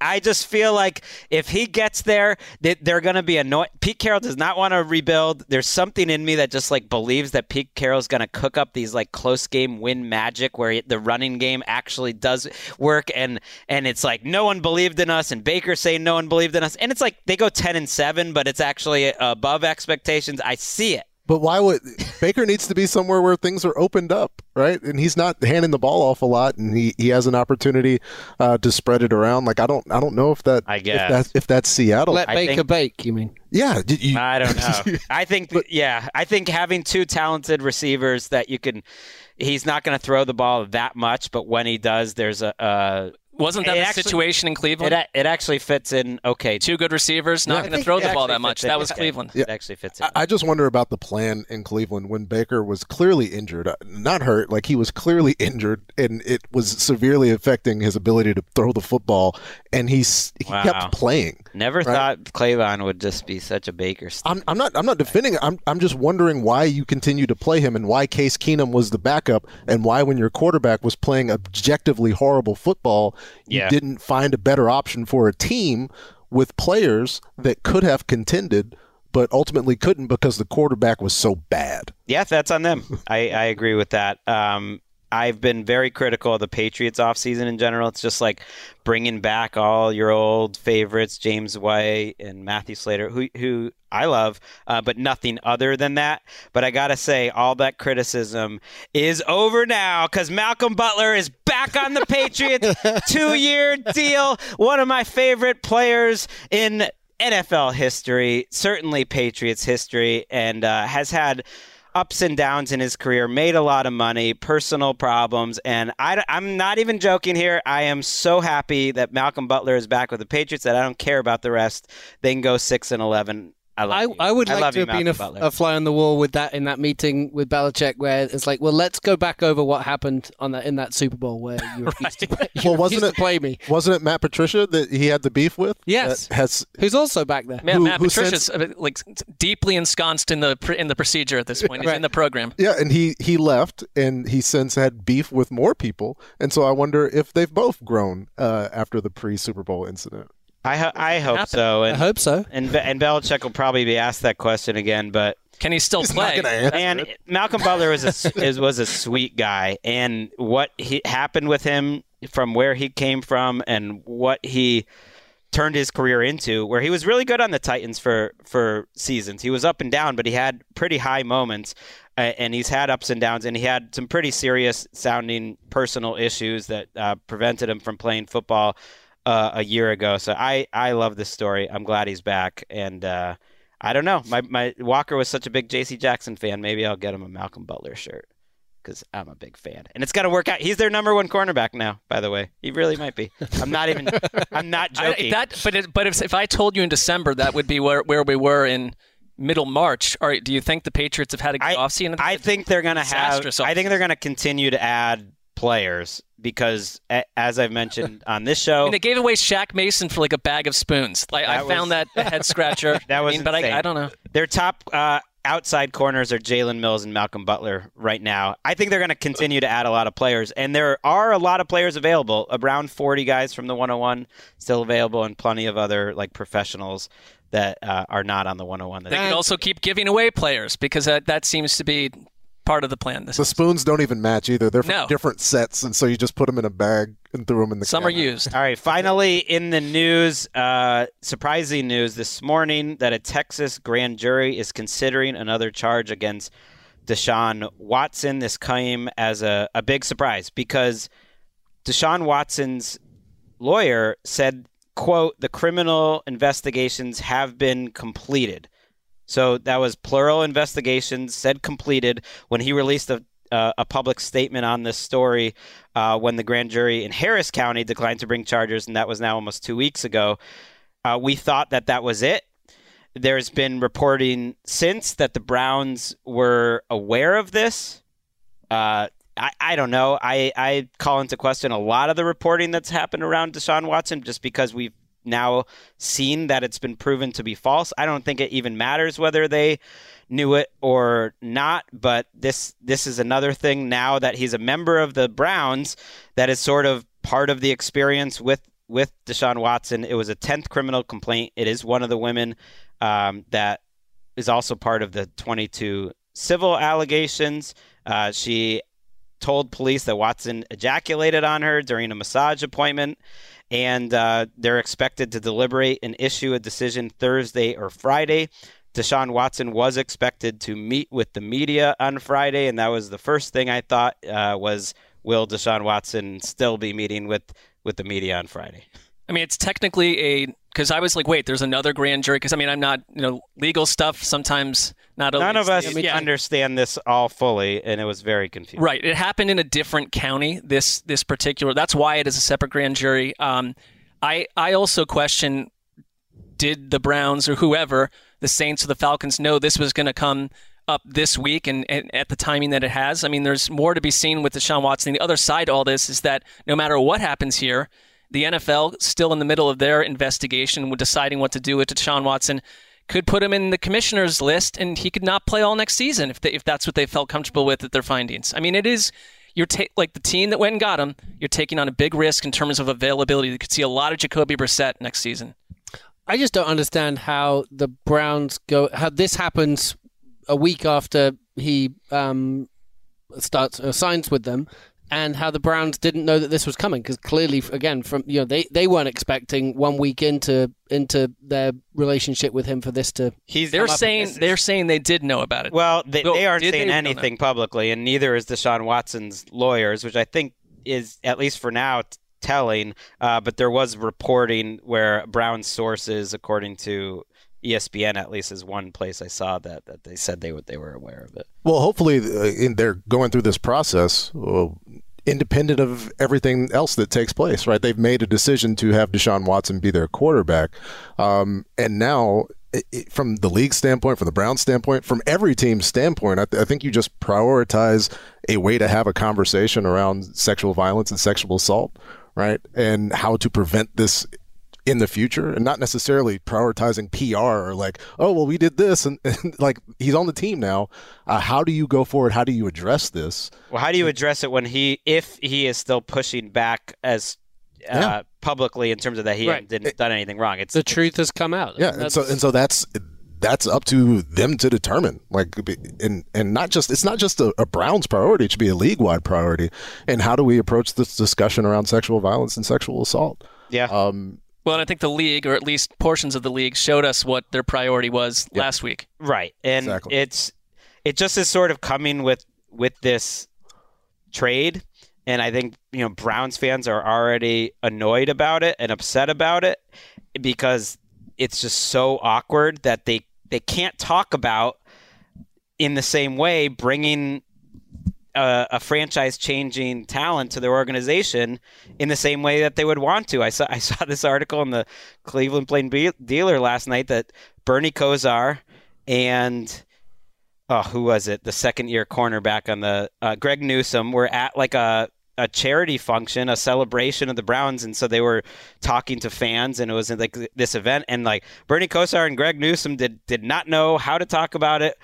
I just feel like if he gets there, they're going to be annoyed. Pete Carroll does not want to rebuild. There's something in me that just like believes that Pete Carroll's going to cook up these like close game win magic where the running game actually does work, and it's like no one believed in us, and Baker saying no one believed in us, and it's like they go 10-7, but it's actually above expectations. I see it. But why would Baker needs to be somewhere where things are opened up, right? And he's not handing the ball off a lot, and he has an opportunity to spread it around. Like I don't know if that if that's Seattle. Let Baker bake, you mean? Yeah, I don't know. I think having two talented receivers that you can, he's not going to throw the ball that much, but when he does, there's a. Wasn't that the situation in Cleveland? It actually fits in okay. Two good receivers, not going to throw the ball that much. That was Cleveland. Yeah. It actually fits in. I just wonder about the plan in Cleveland when Baker was clearly injured. Not hurt, like he was clearly injured, and it was severely affecting his ability to throw the football, and he kept playing. Never thought Claiborne would just be such a Baker star. I'm not defending it. I'm just wondering why you continue to play him and why Case Keenum was the backup and why when your quarterback was playing objectively horrible football – You didn't find a better option for a team with players that could have contended, but ultimately couldn't because the quarterback was so bad. Yeah, that's on them. I agree with that. I've been very critical of the Patriots offseason in general. It's just like bringing back all your old favorites, James White and Matthew Slater, who I love, but nothing other than that. But I got to say, all that criticism is over now because Malcolm Butler is back on the Patriots. 2-year deal. One of my favorite players in NFL history, certainly Patriots history, and has had ups and downs in his career, made a lot of money, personal problems, and I'm not even joking here. I am so happy that Malcolm Butler is back with the Patriots that I don't care about the rest. They can go 6-11. I would like to have been a fly on the wall with that in that meeting with Belichick, where it's like, well, let's go back over what happened in that Super Bowl where you refused to play me. Wasn't it Matt Patricia that he had the beef with? Yes, who's also back there. Matt Patricia's like deeply ensconced in the procedure at this point. He's in the program. Yeah, and he left, and he since had beef with more people, and so I wonder if they've both grown after the pre-Super Bowl incident. I hope so. And, I hope so. And Belichick will probably be asked that question again, but can he still play? And Malcolm Butler was a sweet guy, and what happened with him from where he came from and what he turned his career into, where he was really good on the Titans for seasons. He was up and down, but he had pretty high moments, and he's had ups and downs, and he had some pretty serious sounding personal issues that prevented him from playing football a year ago. So I love this story. I'm glad he's back. And I don't know. My Walker was such a big J.C. Jackson fan. Maybe I'll get him a Malcolm Butler shirt because I'm a big fan. And it's got to work out. He's their number one cornerback now, by the way. He really might be. I'm not joking. But if I told you in December that would be where we were in middle March, all right, do you think the Patriots have had a good offseason? I think they're going to have – I think they're going to continue to add players because, as I've mentioned on this show, I mean, they gave away Shaq Mason for like a bag of spoons. I found that a head scratcher. That was insane. But I don't know. Their top outside corners are Jalen Mills and Malcolm Butler right now. I think they're going to continue to add a lot of players, and there are a lot of players available. Around 40 guys from the 101 still available, and plenty of other like professionals that are not on the 101. They could also keep giving away players because that seems to be part of the plan. The spoons don't even match either. They're from different sets, and so you just put them in a bag and threw them in the Some camera. Are used. All right, finally in the news, surprising news this morning that a Texas grand jury is considering another charge against Deshaun Watson. This came as a big surprise because Deshaun Watson's lawyer said, quote, the criminal investigations have been completed. So that was plural investigations, said completed, when he released a public statement on this story when the grand jury in Harris County declined to bring charges, and that was now almost 2 weeks ago. We thought that was it. There's been reporting since that the Browns were aware of this. I don't know. I call into question a lot of the reporting that's happened around Deshaun Watson just because we've now seen that it's been proven to be false. I don't think it even matters whether they knew it or not, but this is another thing now that he's a member of the Browns that is sort of part of the experience with Deshaun Watson. It was a 10th criminal complaint. It is one of the women that is also part of the 22 civil allegations. She told police that Watson ejaculated on her during a massage appointment, and they're expected to deliberate and issue a decision Thursday or Friday. Deshaun Watson was expected to meet with the media on Friday, and that was the first thing I thought was, will Deshaun Watson still be meeting with the media on Friday? I mean, it's technically because I was like, wait, there's another grand jury. Because I mean, I'm not, legal stuff sometimes not. None of us understand this all fully, and it was very confusing. Right. It happened in a different county. This particular. That's why it is a separate grand jury. I also question: did the Browns or whoever, the Saints or the Falcons, know this was going to come up this week and at the timing that it has? I mean, there's more to be seen with Deshaun Watson. The other side to all this is that no matter what happens here, the NFL, still in the middle of their investigation, deciding what to do with Deshaun Watson, could put him in the commissioner's list, and he could not play all next season if that's what they felt comfortable with at their findings. I mean, it is, like the team that went and got him, you're taking on a big risk in terms of availability. You could see a lot of Jacoby Brissett next season. I just don't understand how the Browns how this happens a week after he signs with them, and how the Browns didn't know that this was coming, because clearly, again, from they weren't expecting 1 week into their relationship with him for this to. They're saying they did know about it. Well, they aren't saying anything publicly, and neither is Deshaun Watson's lawyers, which I think is, at least for now, telling. But there was reporting where Brown sources, according to ESPN, at least is one place I saw that they said they were aware of it. Well, hopefully they're going through this process independent of everything else that takes place, right? They've made a decision to have Deshaun Watson be their quarterback. And now, from the league standpoint, from the Browns standpoint, from every team's standpoint, I think you just prioritize a way to have a conversation around sexual violence and sexual assault, right? And how to prevent this in the future, and not necessarily prioritizing PR or like, oh, well, we did this, and like, he's on the team now. How do you go forward? How do you address this? Well, how do you address it if he is still pushing back as publicly in terms of that he didn't done anything wrong? It's the truth has come out. Yeah, and so that's up to them to determine. Like, and not just it's not just a Browns priority; it should be a league-wide priority. And how do we approach this discussion around sexual violence and sexual assault? Yeah. Well, and I think the league, or at least portions of the league, showed us what their priority was last week. Right. And exactly. It just is sort of coming with this trade. And I think, Browns fans are already annoyed about it and upset about it, because it's just so awkward that they can't talk about, in the same way, bringing a franchise-changing talent to their organization in the same way that they would want to. I saw this article in the Cleveland Plain Dealer last night that Bernie Kosar and who was it? The second-year cornerback on the Gregg Newsome were at like a charity function, a celebration of the Browns, and so they were talking to fans, and it was like this event, and like Bernie Kosar and Gregg Newsome did not know how to talk about it.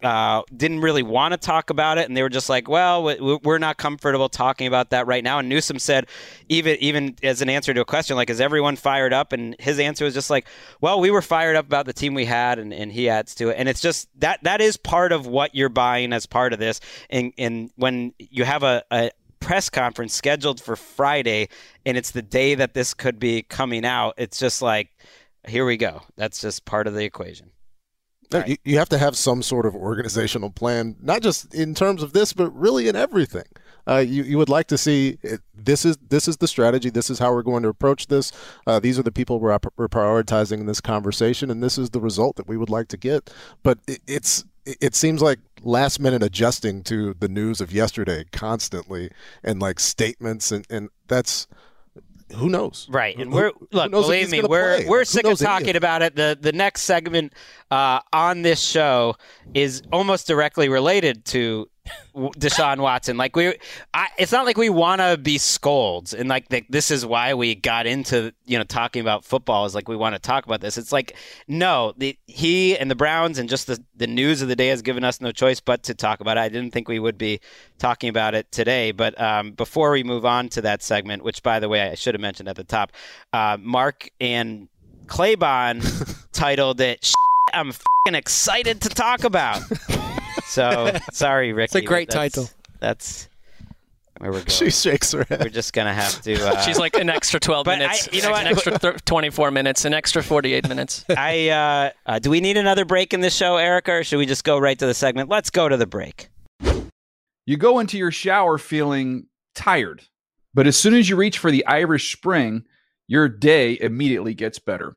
Didn't really want to talk about it, and they were just like, well, we're not comfortable talking about that right now. And Newsome said, even as an answer to a question, like, is everyone fired up? And his answer was just like, well, we were fired up about the team we had, and he adds to it. And it's just that is part of what you're buying as part of this. And when you have a press conference scheduled for Friday, and it's the day that this could be coming out, it's just like, here we go. That's just part of the equation. Right. You have to have some sort of organizational plan, not just in terms of this, but really in everything. You would like to see this is the strategy. This is how we're going to approach this. These are the people we're prioritizing in this conversation, and this is the result that we would like to get. But it seems like last minute adjusting to the news of yesterday constantly, and like statements, and that's. Who knows? Right. And believe me, we're sick of talking about it. The next segment on this show is almost directly related to Deshaun Watson. Like it's not like we want to be scolds, and like this is why we got into talking about football, is like we want to talk about this. It's like no, he and the Browns and just the news of the day has given us no choice but to talk about it. I didn't think we would be talking about it today, but before we move on to that segment, which by the way I should have mentioned at the top, Marc and Claiborne titled it "Shit I'm f***ing excited to talk about." So sorry, Ricky. It's a great title. That's where we're going. She shakes her head. We're just gonna have to. She's like an extra 12 minutes. You know what? An extra 24 minutes. An extra 48 minutes. Do we need another break in this show, Erica, or should we just go right to the segment? Let's go to the break. You go into your shower feeling tired, but as soon as you reach for the Irish Spring, your day immediately gets better.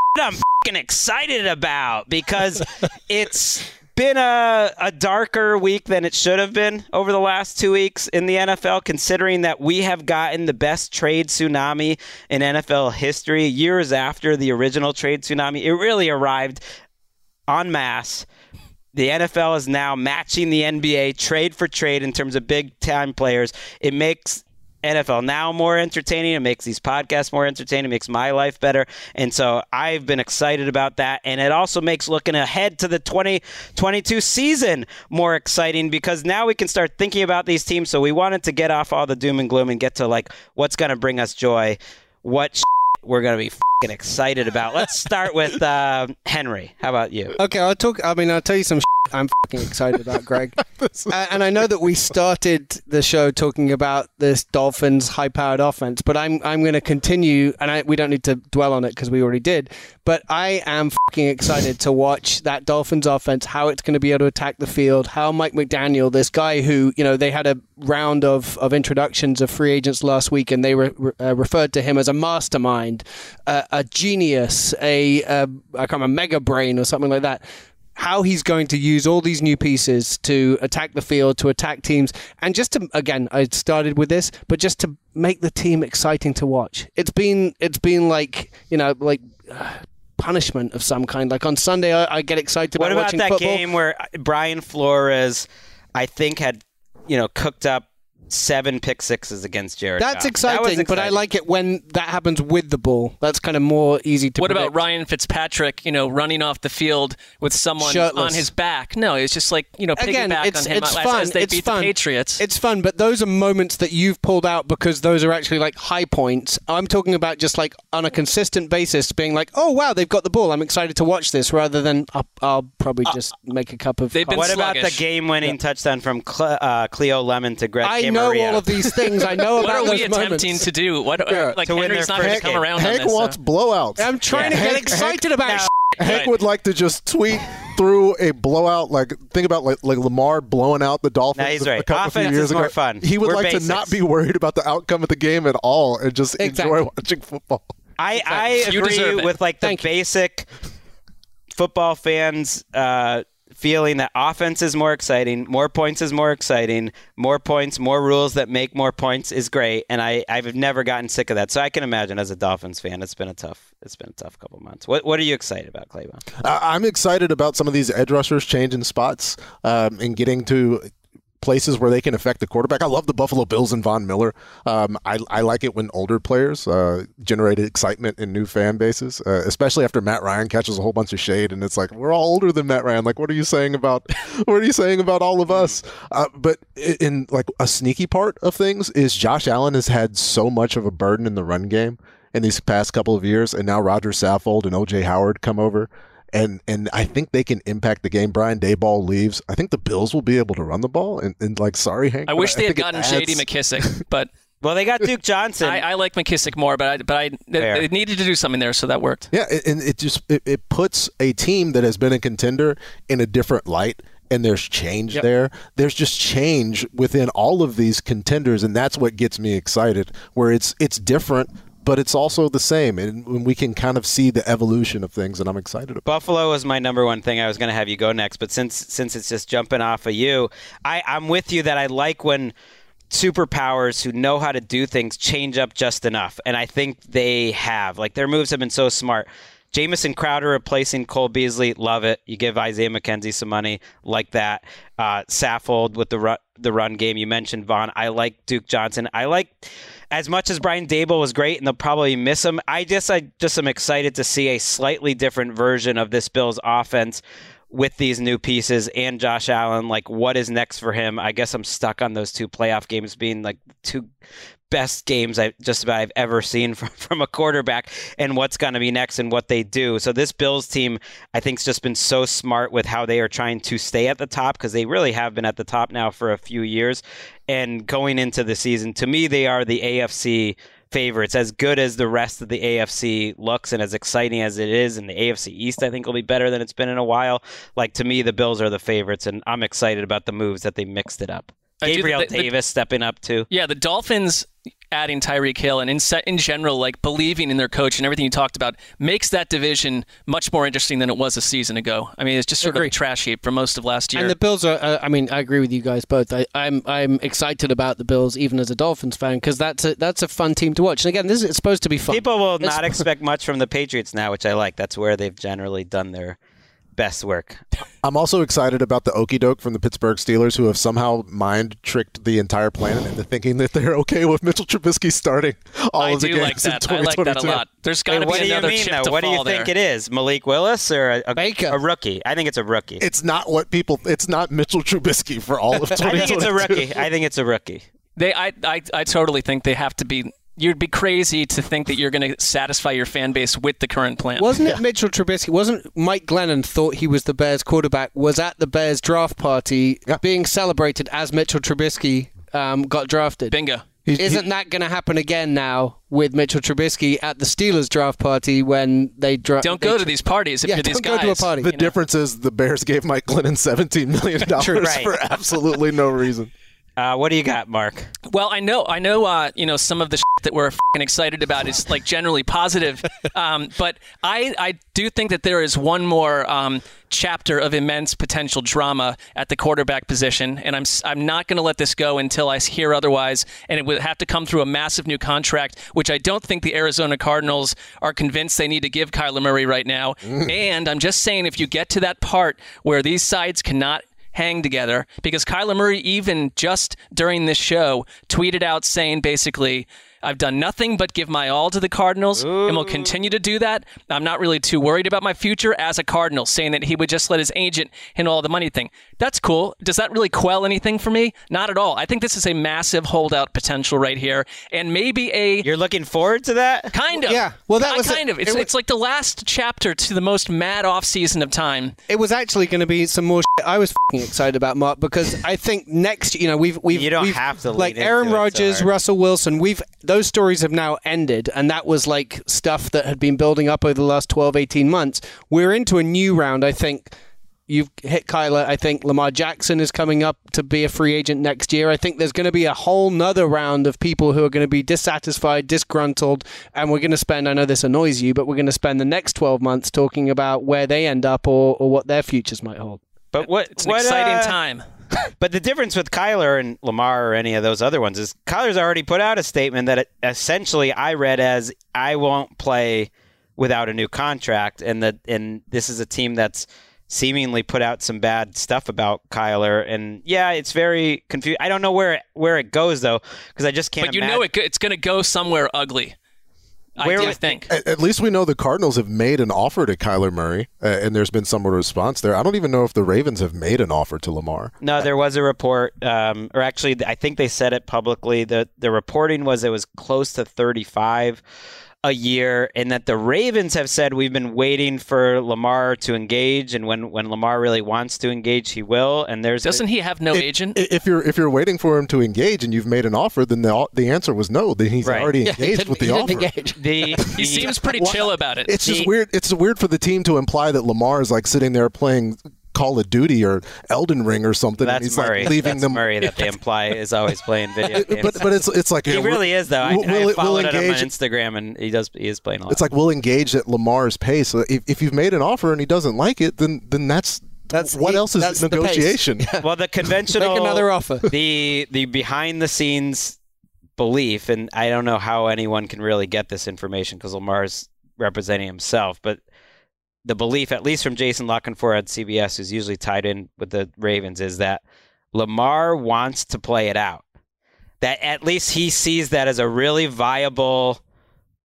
I'm f***ing excited about, because it's been a darker week than it should have been over the last 2 weeks in the NFL, considering that we have gotten the best trade tsunami in NFL history years after the original trade tsunami. It really arrived en masse. The NFL is now matching the NBA trade for trade in terms of big-time players. It makes NFL Now more entertaining. It makes these podcasts more entertaining. It makes my life better. And so I've been excited about that. And it also makes looking ahead to the 2022 season more exciting, because now we can start thinking about these teams. So we wanted to get off all the doom and gloom and get to like what's going to bring us joy, what we're going to be f***ing excited about. Let's start with Henry. How about you? Okay, I'll tell you some I'm fucking excited about, Greg. And I know that we started the show talking about this Dolphins high-powered offense, but I'm going to continue, and we don't need to dwell on it because we already did, but I am fucking excited to watch that Dolphins offense, how it's going to be able to attack the field, how Mike McDaniel, this guy who, they had a round of introductions of free agents last week, and they referred to him as a mastermind, a genius, a mega brain or something like that. How he's going to use all these new pieces to attack the field, to attack teams. And just to, again, I started with this, but just to make the team exciting to watch. It's been like, punishment of some kind. Like on Sunday, I get excited about watching football. What about that game where Brian Flores, I think, had, cooked up 7 pick sixes against Jared? That's exciting, but I like it when that happens with the ball. That's kind of more easy to predict. What about Ryan Fitzpatrick, running off the field with someone shirtless on his back? No, it's just like, piggyback on him as they beat the Patriots. It's fun, but those are moments that you've pulled out because those are actually like high points. I'm talking about just like on a consistent basis being like, oh, wow, they've got the ball. I'm excited to watch this, rather than I'll probably just make a cup of coffee. What about the game-winning touchdown from Cleo Lemon to Gregg Cameron? I know all of these things. I know about those moments. What are we attempting to do? Henry's not going to come around on this. Hank wants blowouts. I'm trying to get excited about shit. Hank would like to just tweet through a blowout. Like, think about like Lamar blowing out the Dolphins. No, he's right. Offense is more fun. He would like to not be worried about the outcome of the game at all and just enjoy watching football. I agree with like the basic football fans feeling that offense is more exciting, more points is more exciting, more points, more rules that make more points is great, and I've never gotten sick of that. So I can imagine as a Dolphins fan, it's been a tough couple of months. What are you excited about, Claiborne? I'm excited about some of these edge rushers changing spots and getting to places where they can affect the quarterback. I love the Buffalo Bills and Von Miller. I like it when older players generate excitement in new fan bases, especially after Matt Ryan catches a whole bunch of shade, and it's like, we're all older than Matt Ryan. Like, what are you saying about all of us? But in like a sneaky part of things is Josh Allen has had so much of a burden in the run game in these past couple of years, and now Roger Saffold and O.J. Howard come over. And I think they can impact the game. Brian Daboll leaves. I think the Bills will be able to run the ball. And like, sorry, Hank. I wish they had gotten Shady McKissic, but well, they got Duke Johnson. I like McKissic more, but they needed to do something there, so that worked. Yeah, and it puts a team that has been a contender in a different light. and there's change there. There's just change within all of these contenders, and that's what gets me excited, where it's different, but it's also the same, and we can kind of see the evolution of things, and I'm excited about. Buffalo was my number one thing. I was going to have you go next, but since it's just jumping off of you, I'm with you that I like when superpowers who know how to do things change up just enough, and I think they have. Like, their moves have been so smart. Jamison Crowder replacing Cole Beasley, love it. You give Isaiah McKenzie some money, like that. Saffold with the run game. You mentioned Vaughn. I like Duke Johnson. I like, as much as Brian Daboll was great, and they'll probably miss him, I just am excited to see a slightly different version of this Bills offense with these new pieces and Josh Allen. Like, what is next for him? I guess I'm stuck on those two playoff games being like two best games I've ever seen from a quarterback, and what's going to be next and what they do. So this Bills team, I think, has just been so smart with how they are trying to stay at the top, because they really have been at the top now for a few years. And going into the season, to me, they are the AFC favorites. As good as the rest of the AFC looks and as exciting as it is, and the AFC East, I think, will be better than it's been in a while. Like, to me, the Bills are the favorites, and I'm excited about the moves that they mixed it up. Gabriel Davis stepping up, too. Yeah, the Dolphins adding Tyreek Hill and in general, like, believing in their coach and everything you talked about, makes that division much more interesting than it was a season ago. I mean, it's just sort of a trash heap for most of last year. And the Bills are, I mean, I agree with you guys both. I'm excited about the Bills, even as a Dolphins fan, because that's a fun team to watch. And again, it's supposed to be fun. People will not expect much from the Patriots now, which I like. That's where they've generally done their best work. I'm also excited about the Okie Doke from the Pittsburgh Steelers, who have somehow mind-tricked the entire planet into thinking that they're okay with Mitchell Trubisky starting all of the games in 2022. I like that a lot. There's got to be another chip to fall there. What do you think it is? Malik Willis or a rookie? I think it's a rookie. It's not it's not Mitchell Trubisky for all of 2022. I think it's a rookie. I totally think they have to be. You'd be crazy to think that you're going to satisfy your fan base with the current plan. Wasn't it Mitchell Trubisky? Wasn't Mike Glennon, thought he was the Bears quarterback, was at the Bears draft party being celebrated as Mitchell Trubisky got drafted? Bingo. Isn't that going to happen again now with Mitchell Trubisky at the Steelers draft party when they draft? Don't go to these parties if you're these guys. Don't go to a party. The difference is the Bears gave Mike Glennon $17 million for absolutely no reason. What do you got, Mark? Well, I know. Some of the shit that we're fucking excited about is like generally positive, but I do think that there is one more chapter of immense potential drama at the quarterback position, and I'm not going to let this go until I hear otherwise, and it would have to come through a massive new contract, which I don't think the Arizona Cardinals are convinced they need to give Kyler Murray right now. And I'm just saying, if you get to that part where these sides cannot hang together, because Kyler Murray, even just during this show, tweeted out saying basically, I've done nothing but give my all to the Cardinals and will continue to do that. I'm not really too worried about my future as a Cardinal, saying that he would just let his agent handle all the money thing. That's cool. Does that really quell anything for me? Not at all. I think this is a massive holdout potential right here, and maybe a... You're looking forward to that? Kind of. Yeah. Well, that was... Kind of. It's like the last chapter to the most mad offseason of time. It was actually going to be some more shit I was f***ing excited about, Mark, because I think next... we've... You don't have to lead like Aaron Rodgers, so Russell Wilson, those stories have now ended, and that was like stuff that had been building up over the last 12, 18 months. We're into a new round. I think you've hit Kyler. I think Lamar Jackson is coming up to be a free agent next year. I think there's going to be a whole nother round of people who are going to be dissatisfied, disgruntled, and we're going to spend, I know this annoys you, but we're going to spend the next 12 months talking about where they end up or what their futures might hold. But it's an exciting time. But the difference with Kyler and Lamar or any of those other ones is Kyler's already put out a statement that essentially I read as, I won't play without a new contract. And this is a team that's seemingly put out some bad stuff about Kyler. And yeah, it's very confusing. I don't know where it goes, though, because I just can't imagine. But it's going to go somewhere ugly. I think. At least we know the Cardinals have made an offer to Kyler Murray, and there's been some response there. I don't even know if the Ravens have made an offer to Lamar. No, there was a report, or actually, I think they said it publicly. The reporting was it was close to 35 a year, and that the Ravens have said, we've been waiting for Lamar to engage, and when Lamar really wants to engage, he will. And doesn't he have no agent? If you're waiting for him to engage and you've made an offer, then the answer was no. Then he's already engaged with the offer. He seems pretty chill about it. It's just weird. It's weird for the team to imply that Lamar is like sitting there playing Call of Duty or Elden Ring or something. That's, and he's Murray. Like leaving That's them. Murray that they imply is always playing video games. But it's like he really is though. I followed it on Instagram, and he is playing a lot. It's like we'll engage at Lamar's pace. So if you've made an offer and he doesn't like it, then that's what else is negotiation. Yeah. Well, the conventional make another offer. The behind the scenes belief, and I don't know how anyone can really get this information because Lamar's representing himself, but the belief, at least from Jason Lockenfor at CBS, who's usually tied in with the Ravens, is that Lamar wants to play it out. That at least he sees that as a really viable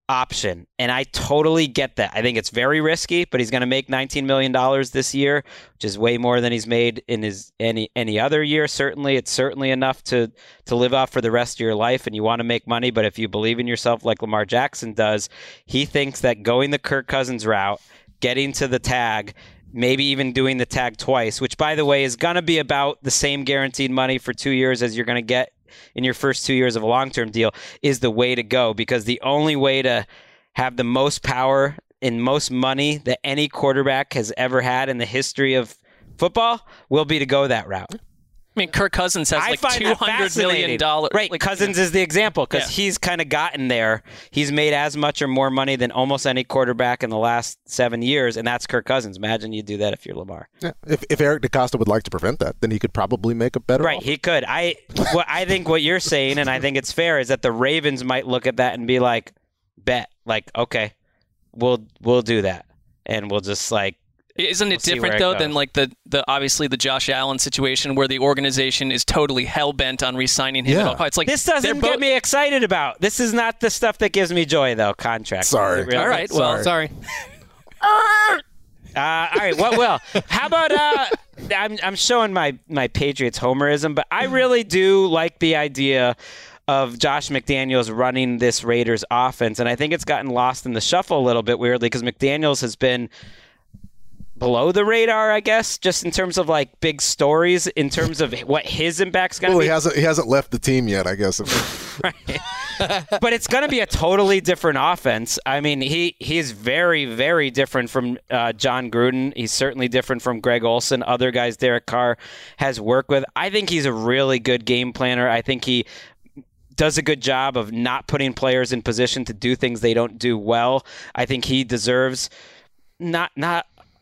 option. And I totally get that. I think it's very risky, but he's going to make $19 million this year, which is way more than he's made in his any other year. Certainly, it's certainly enough to live off for the rest of your life, and you want to make money. But if you believe in yourself like Lamar Jackson does, he thinks that going the Kirk Cousins route, getting to the tag, maybe even doing the tag twice, which, by the way, is going to be about the same guaranteed money for 2 years as you're going to get in your first 2 years of a long-term deal, is the way to go, because the only way to have the most power and most money that any quarterback has ever had in the history of football will be to go that route. I mean, Kirk Cousins has like $200 million. Right, like, Cousins is the example because he's kind of gotten there. He's made as much or more money than almost any quarterback in the last 7 years, and that's Kirk Cousins. Imagine you do that if you're Lamar. Yeah. If Eric DeCosta would like to prevent that, then he could probably make a better offer. Right, he could. I think what you're saying, and I think it's fair, is that the Ravens might look at that and be like, bet. Like, okay, we'll do that. And we'll just like, isn't it different, though, than like the obviously the Josh Allen situation where the organization is totally hell-bent on re-signing him at all? It's like, this doesn't get me excited about. This is not the stuff that gives me joy, though, contract. Sorry. Really? All right. Well, sorry. All right. What will? How about I'm showing my Patriots homerism, but I really do like the idea of Josh McDaniels running this Raiders offense, and I think it's gotten lost in the shuffle a little bit, weirdly, because McDaniels has been below the radar, I guess, just in terms of like big stories, in terms of what his impact's going to be. Well, he hasn't left the team yet, I guess. Right. But it's going to be a totally different offense. I mean, he is very, very different from John Gruden. He's certainly different from Greg Olson, other guys Derek Carr has worked with. I think he's a really good game planner. I think he does a good job of not putting players in position to do things they don't do well. I think he deserves not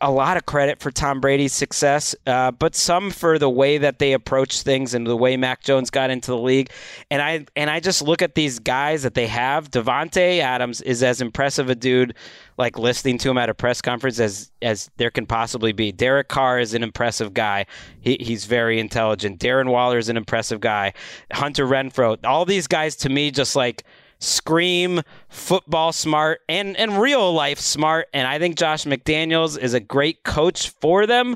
a lot of credit for Tom Brady's success, but some for the way that they approach things and the way Mac Jones got into the league. And I just look at these guys that they have. Devontae Adams is as impressive a dude, like listening to him at a press conference, as there can possibly be. Derek Carr is an impressive guy. He's very intelligent. Darren Waller is an impressive guy. Hunter Renfrow. All these guys to me just like scream football smart and real life smart, and I think Josh McDaniels is a great coach for them,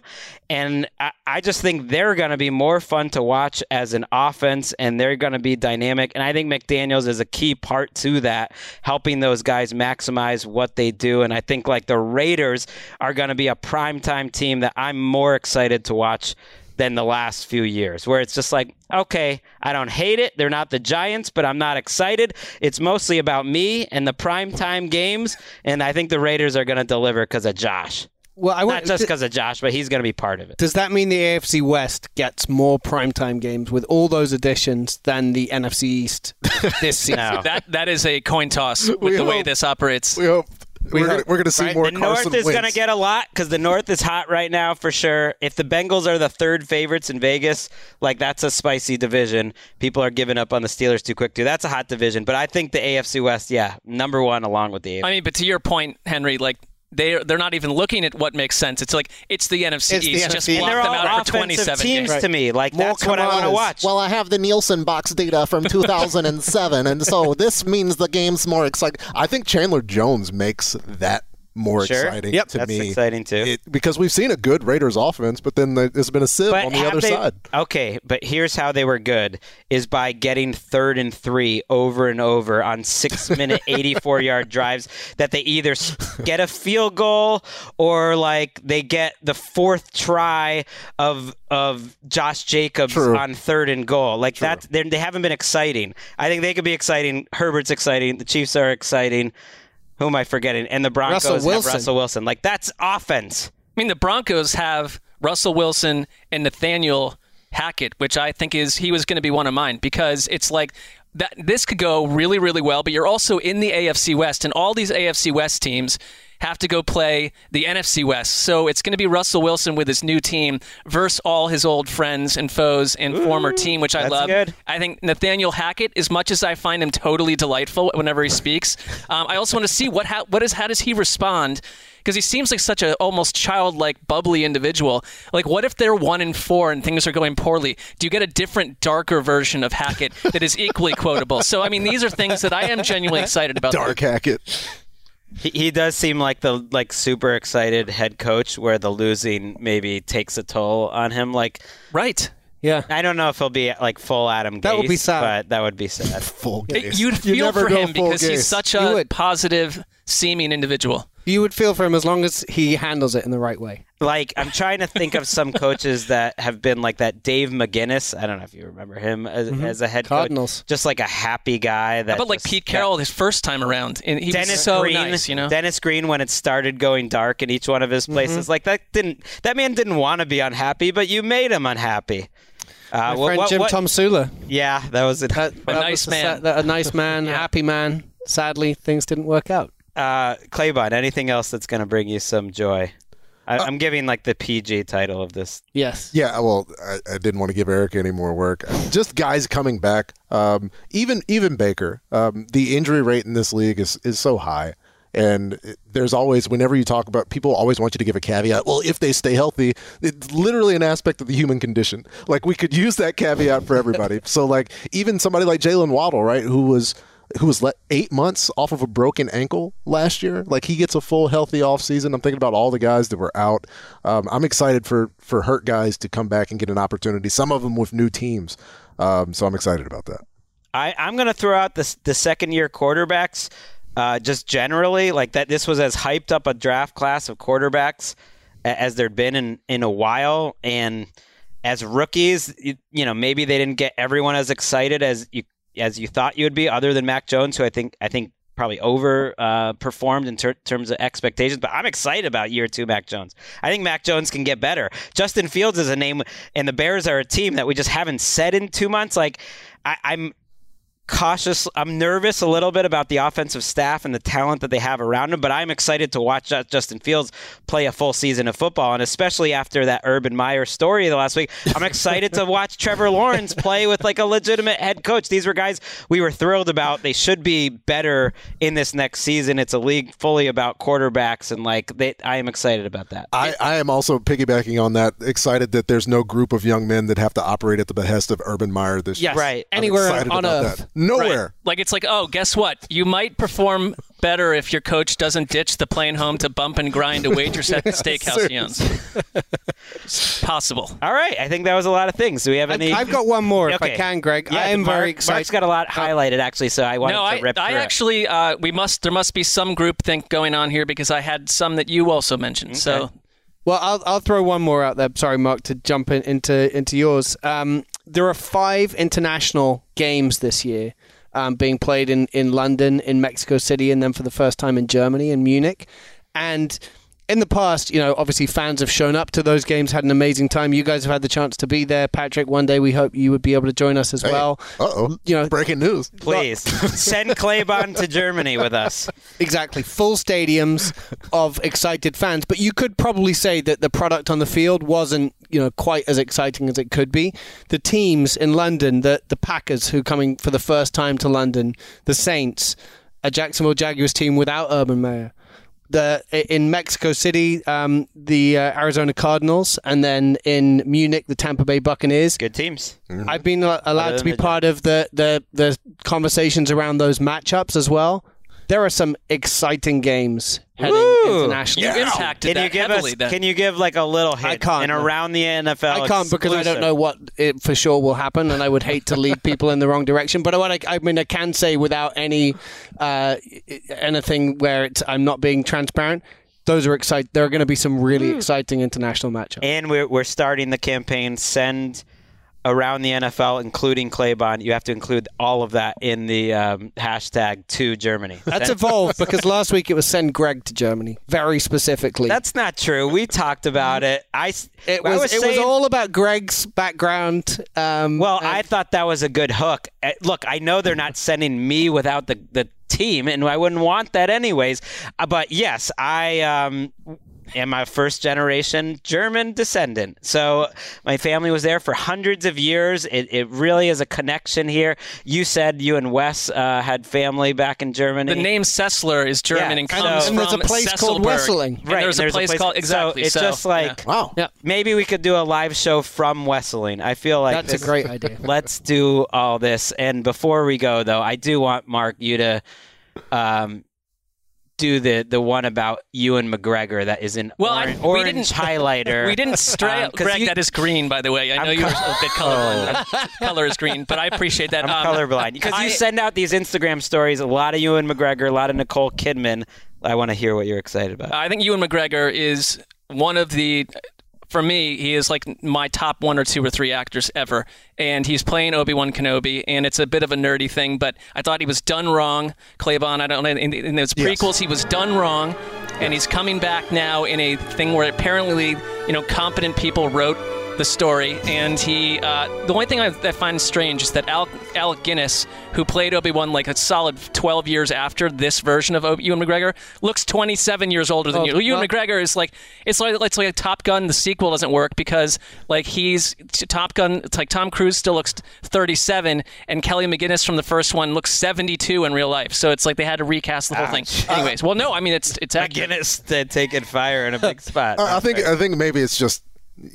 and I just think they're going to be more fun to watch as an offense, and they're going to be dynamic, and I think McDaniels is a key part to that, helping those guys maximize what they do. And I think like the Raiders are going to be a primetime team that I'm more excited to watch than the last few years, where it's just like, okay, I don't hate it. They're not the Giants, but I'm not excited. It's mostly about me and the primetime games, and I think the Raiders are going to deliver because of Josh. Well, not just because of Josh, but he's going to be part of it. Does that mean the AFC West gets more primetime games with all those additions than the NFC East this season? No. That is a coin toss with the way this operates. We hope. We're going to see more Carson Wentz. The North is going to get a lot because the North is hot right now for sure. If the Bengals are the third favorites in Vegas, like that's a spicy division. People are giving up on the Steelers too quick, too. That's a hot division. But I think the AFC West, number one along with the AFC. I mean, but to your point, Henry, like they're not even looking at what makes sense. It's like it's the NFC East. Just block them out for 27 teams to me. Like that's what I want to watch. Well, I have the Nielsen box data from 2007, and so this means the game's more exciting. I think Chandler Jones makes that more exciting to me. That's exciting too. Because we've seen a good Raiders offense, but then there's been a sieve on the other side. Okay, but here's how they were good, is by getting 3rd and 3 over and over on 6-minute 84-yard drives that they either get a field goal or like they get the 4th try of Josh Jacobs on 3rd and goal. Like that, they haven't been exciting. I think they could be exciting. Herbert's exciting. The Chiefs are exciting. Who am I forgetting? And the Broncos have Russell Wilson. Like, that's offense. I mean, the Broncos have Russell Wilson and Nathaniel Hackett, which I think is he was going to be one of mine, because it's like that this could go really, really well, but you're also in the AFC West, and all these AFC West teams have to go play the NFC West. So it's going to be Russell Wilson with his new team versus all his old friends and foes and former team, which I love. Good. I think Nathaniel Hackett, as much as I find him totally delightful whenever he speaks, I also want to see how does he respond, because he seems like such a almost childlike, bubbly individual. Like, what if they're 1-4 and things are going poorly? Do you get a different, darker version of Hackett that is equally quotable? So, I mean, these are things that I am genuinely excited about. Dark Hackett. He does seem like the super excited head coach, where the losing maybe takes a toll on him. Like, right? Yeah. I don't know if he'll be like full Adam Gase. That would be sad. But that would be sad. Full Gase. You'd feel for him because he's such a positive-seeming individual. You would feel for him as long as he handles it in the right way. Like, I'm trying to think of some coaches that have been like that. Dave McGuinness, I don't know if you remember him as a head Cardinals coach. Just like a happy guy. That How about just, like Pete Carroll his first time around? And he was so nice, you know? Dennis Green, when it started going dark in each one of his places. Like, that man didn't want to be unhappy, but you made him unhappy. My friend Tom Sula. Yeah, that was it. A nice man, happy man. Sadly, things didn't work out. Claiborne, anything else that's going to bring you some joy? I'm giving like the PG title of this. Yes. Yeah, well, I didn't want to give Eric any more work. Just guys coming back. Even Baker. The injury rate in this league is so high. And there's always, whenever you talk about, people always want you to give a caveat. Well, if they stay healthy, it's literally an aspect of the human condition. Like, we could use that caveat for everybody. So, like, even somebody like Jalen Waddle, right, who was let 8 months off of a broken ankle last year. Like, he gets a full healthy offseason. I'm thinking about all the guys that were out. I'm excited for hurt guys to come back and get an opportunity, some of them with new teams. So I'm excited about that. I'm going to throw out the second-year quarterbacks just generally. Like, that, this was as hyped up a draft class of quarterbacks as there'd been in a while. And as rookies, you know, maybe they didn't get everyone as excited as you thought you would be, other than Mac Jones, who I think probably overperformed in terms of expectations. But I'm excited about year two Mac Jones. I think Mac Jones can get better. Justin Fields is a name, and the Bears are a team that we just haven't said in 2 months. Like, I'm cautious. I'm nervous a little bit about the offensive staff and the talent that they have around them, but I'm excited to watch Justin Fields play a full season of football, and especially after that Urban Meyer story the last week, I'm excited to watch Trevor Lawrence play with like a legitimate head coach. These were guys we were thrilled about. They should be better in this next season. It's a league fully about quarterbacks, and like I am excited about that. I am also piggybacking on that, excited that there's no group of young men that have to operate at the behest of Urban Meyer this year. Yes, right. Anywhere on earth. Nowhere. Right. Like, it's like, oh, guess what? You might perform better if your coach doesn't ditch the plane home to bump and grind a waitress at the steakhouse he owns. Possible. All right. I think that was a lot of things. Do we have any? I've got one more if I can, Greg. Yeah, I am very excited. Mark's got a lot highlighted, actually, so I wanted to rip through it. There must be some group think going on here, because I had some that you also mentioned. Okay. So, well, I'll throw one more out there. Sorry, Mark, to jump into yours. There are 5 international games this year being played in London, in Mexico City, and then for the first time in Germany, in Munich. And in the past, you know, obviously fans have shown up to those games, had an amazing time. You guys have had the chance to be there. Patrick, one day we hope you would be able to join us as well. Uh-oh. You know, breaking news. Please. Send Claiborne to Germany with us. Exactly. Full stadiums of excited fans. But you could probably say that the product on the field wasn't, you know, quite as exciting as it could be. The teams in London, the Packers, who are coming for the first time to London, the Saints, a Jacksonville Jaguars team without Urban Meyer. In Mexico City, the Arizona Cardinals, and then in Munich, the Tampa Bay Buccaneers. Good teams. Mm-hmm. I've been allowed to be part of the conversations around those matchups as well. There are some exciting games heading internationally. You impacted that heavily. Can you give like a little hint? I can't. And around the NFL, I can't, because I don't know what it for sure will happen, and I would hate to lead people in the wrong direction. But what I can say without any anything where it's I'm not being transparent. Those are exciting. There are going to be some really exciting international matchups. And we're starting the campaign. Send around the NFL, including Claiborne, you have to include all of that in the hashtag to Germany. That's evolved because last week it was send Gregg to Germany, very specifically. That's not true. We talked about it. It was all about Gregg's background. I thought that was a good hook. Look, I know they're not sending me without the team, and I wouldn't want that anyways. But yes, I... am a first-generation German descendant. So my family was there for hundreds of years. It really is a connection here. You said you and Wes had family back in Germany. The name Sessler is German and comes from Sesselberg. And there's a place called Wesseling. Right. There's a place called... Exactly. Maybe we could do a live show from Wesseling. I feel like... That's a great idea. Let's do all this. And before we go, though, I do want, Marc, you to... do the one about Ewan McGregor that is in orange highlighter. We didn't stray. Gregg, that is green, by the way. I know you were a bit colorblind. Color is green, but I appreciate that. I'm colorblind. Because you send out these Instagram stories, a lot of Ewan McGregor, a lot of Nicole Kidman. I want to hear what you're excited about. I think Ewan McGregor is one of the... For me, he is like my top one or two or three actors ever. And he's playing Obi-Wan Kenobi, and it's a bit of a nerdy thing, but I thought he was done wrong. Claiborne, I don't know, in those prequels, he was done wrong, and he's coming back now in a thing where apparently, competent people wrote the story, and he... the only thing I find strange is that Alec Guinness, who played Obi-Wan like a solid 12 years after this version of Ewan McGregor, looks 27 years older than you. Ewan McGregor is like... It's like Top Gun, the sequel doesn't work because Top Gun... It's like Tom Cruise still looks 37, and Kelly McGinnis from the first one looks 72 in real life. So it's like they had to recast the whole thing. Anyways, it's accurate. McGinnis taking fire in a big spot. I think maybe it's just...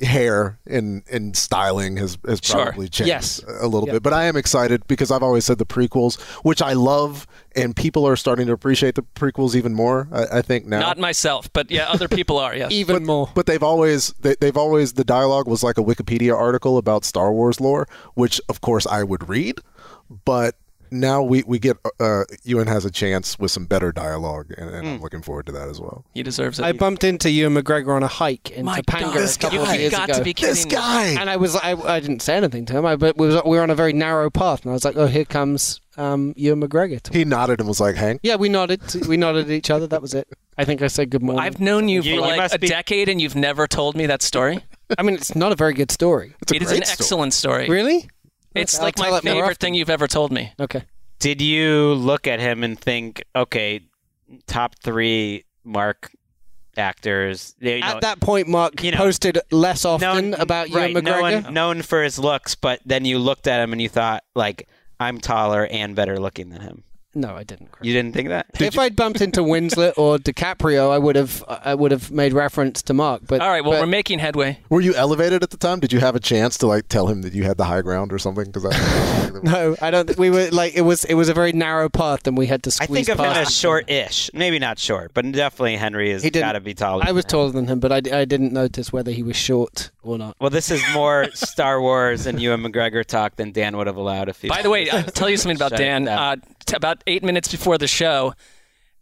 hair and styling has probably changed a little bit. But I am excited because I've always said the prequels, which I love, and people are starting to appreciate the prequels even more, I think now. Not myself, but other people are, yes. Even more. But they've always the dialogue was like a Wikipedia article about Star Wars lore, which of course I would read, but now we get Ewan has a chance with some better dialogue, and I'm looking forward to that as well. He deserves it. I bumped into Ewan McGregor on a hike in Topanga a couple of years ago. This guy! And I didn't say anything to him, but we were on a very narrow path, and I was like, oh, here comes Ewan McGregor. He nodded and was like, Hank? Yeah, we nodded. We nodded at each other. That was it. I think I said good morning. I've known you for like a decade, and you've never told me that story? I mean, it's not a very good story. It is an excellent story. Really? It's like my favorite thing you've ever told me. Okay. Did you look at him and think, okay, top three Marc actors? At that point, Marc posted less often about Ewan McGregor. Known for his looks, but then you looked at him and you thought, like, I'm taller and better looking than him. No, I didn't. You didn't think that? If I'd bumped into Winslet or DiCaprio, I would have made reference to Marc. But all right, we're making headway. Were you elevated at the time? Did you have a chance to like tell him that you had the high ground or something? Because no, I don't. We were like it was a very narrow path, and we had to squeeze. I think of him as short-ish, maybe not short, but definitely Henry has got to be taller. I was taller than him, but I didn't notice whether he was short or not. Well, this is more Star Wars and Ewan McGregor talk than Dan would have allowed if he. By the way, I'll tell you something about Dan. About 8 minutes before the show,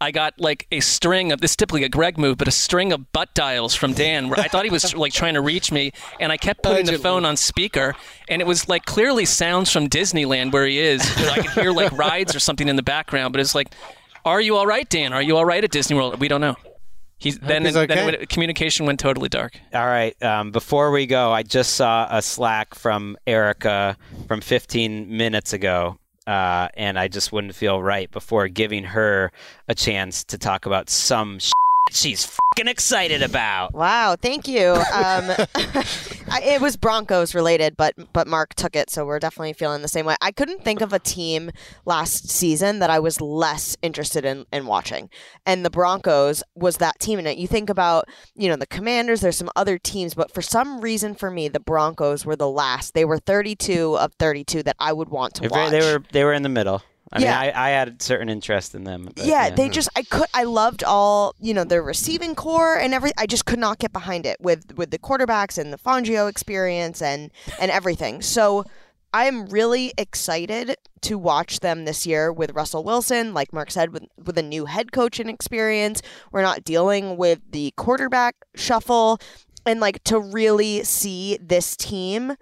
I got like a string of, this is typically a Gregg move, but a string of butt dials from Dan. Where I thought he was like trying to reach me, and I kept putting the phone on speaker, and it was like clearly sounds from Disneyland where he is. I could hear like rides or something in the background, but it's like, are you all right, Dan? Are you all right at Disney World? We don't know. Then communication went totally dark. All right. Before we go, I just saw a Slack from Erica from 15 minutes ago. And I just wouldn't feel right before giving her a chance to talk about some shit she's fucking excited about. Wow, thank you. It was Broncos related, but Marc took it, so we're definitely feeling the same way. I couldn't think of a team last season that I was less interested in watching, and the Broncos was that team. And you think about the Commanders. There's some other teams, but for some reason for me, the Broncos were the last. They were 32 of 32 that I would want to watch. They were in the middle. I mean, I had a certain interest in them. I loved all, their receiving core and everything. I just could not get behind it with the quarterbacks and the Fangio experience and everything. So I'm really excited to watch them this year with Russell Wilson, like Marc said, with a new head coach and experience. We're not dealing with the quarterback shuffle, and like to really see this team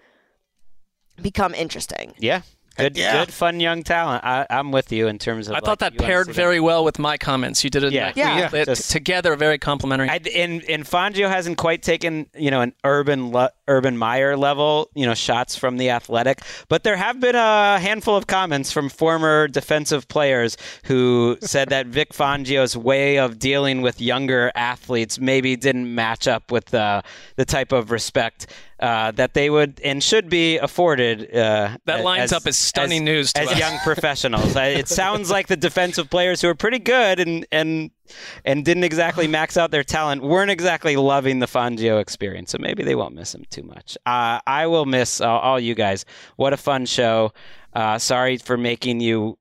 become interesting. Yeah. Good, fun young talent. I'm with you in terms of. I thought that paired very well with my comments. You did it. Together, very complimentary. And Fangio hasn't quite taken an Urban Meyer level shots from the Athletic, but there have been a handful of comments from former defensive players who said that Vic Fangio's way of dealing with younger athletes maybe didn't match up with the type of respect that they would and should be afforded. That lines up as stunning news to us. As young professionals. It sounds like the defensive players who are pretty good and didn't exactly max out their talent weren't exactly loving the Fangio experience. So maybe they won't miss him too much. I will miss all you guys. What a fun show. Sorry for making you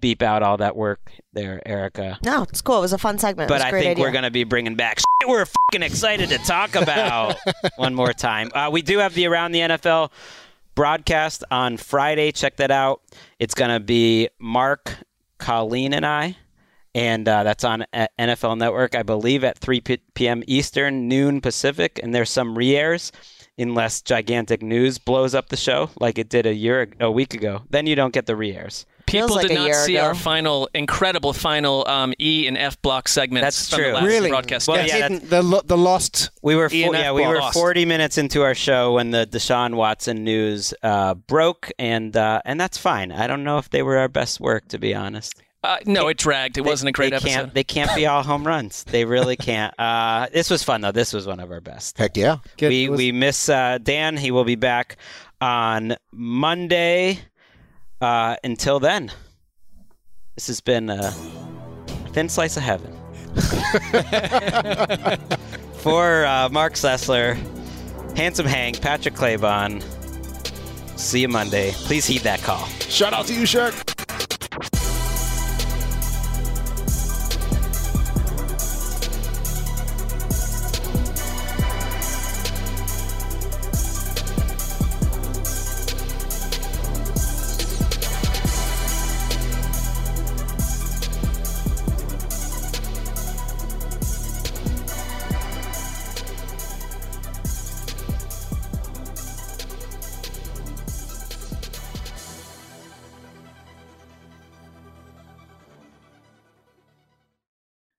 beep out all that work there, Erica. No, it's cool. It was a fun segment. But I think we're going to be bringing back shit we're fucking excited to talk about one more time. We do have the Around the NFL broadcast on Friday. Check that out. It's going to be Mark, Colleen, and I. And that's on NFL Network, I believe, at 3 p.m. Eastern, noon Pacific. And there's some re-airs, unless gigantic news blows up the show like it did a week ago. Then you don't get the re-airs. People did not see our incredible final E and F block segments. That's true. Really? Broadcast. Well, yeah, the lost. We were 40 minutes into our show when the Deshaun Watson news broke, and that's fine. I don't know if they were our best work, to be honest. No, it dragged. It wasn't a great episode. They can't be all home runs. They really can't. This was fun though. This was one of our best. Heck yeah. We miss Dan. He will be back on Monday. Until then, this has been a thin slice of heaven. For Marc Sessler, Handsome Hank, Patrick Claiborne, see you Monday. Please heed that call. Shout out to you, Shark.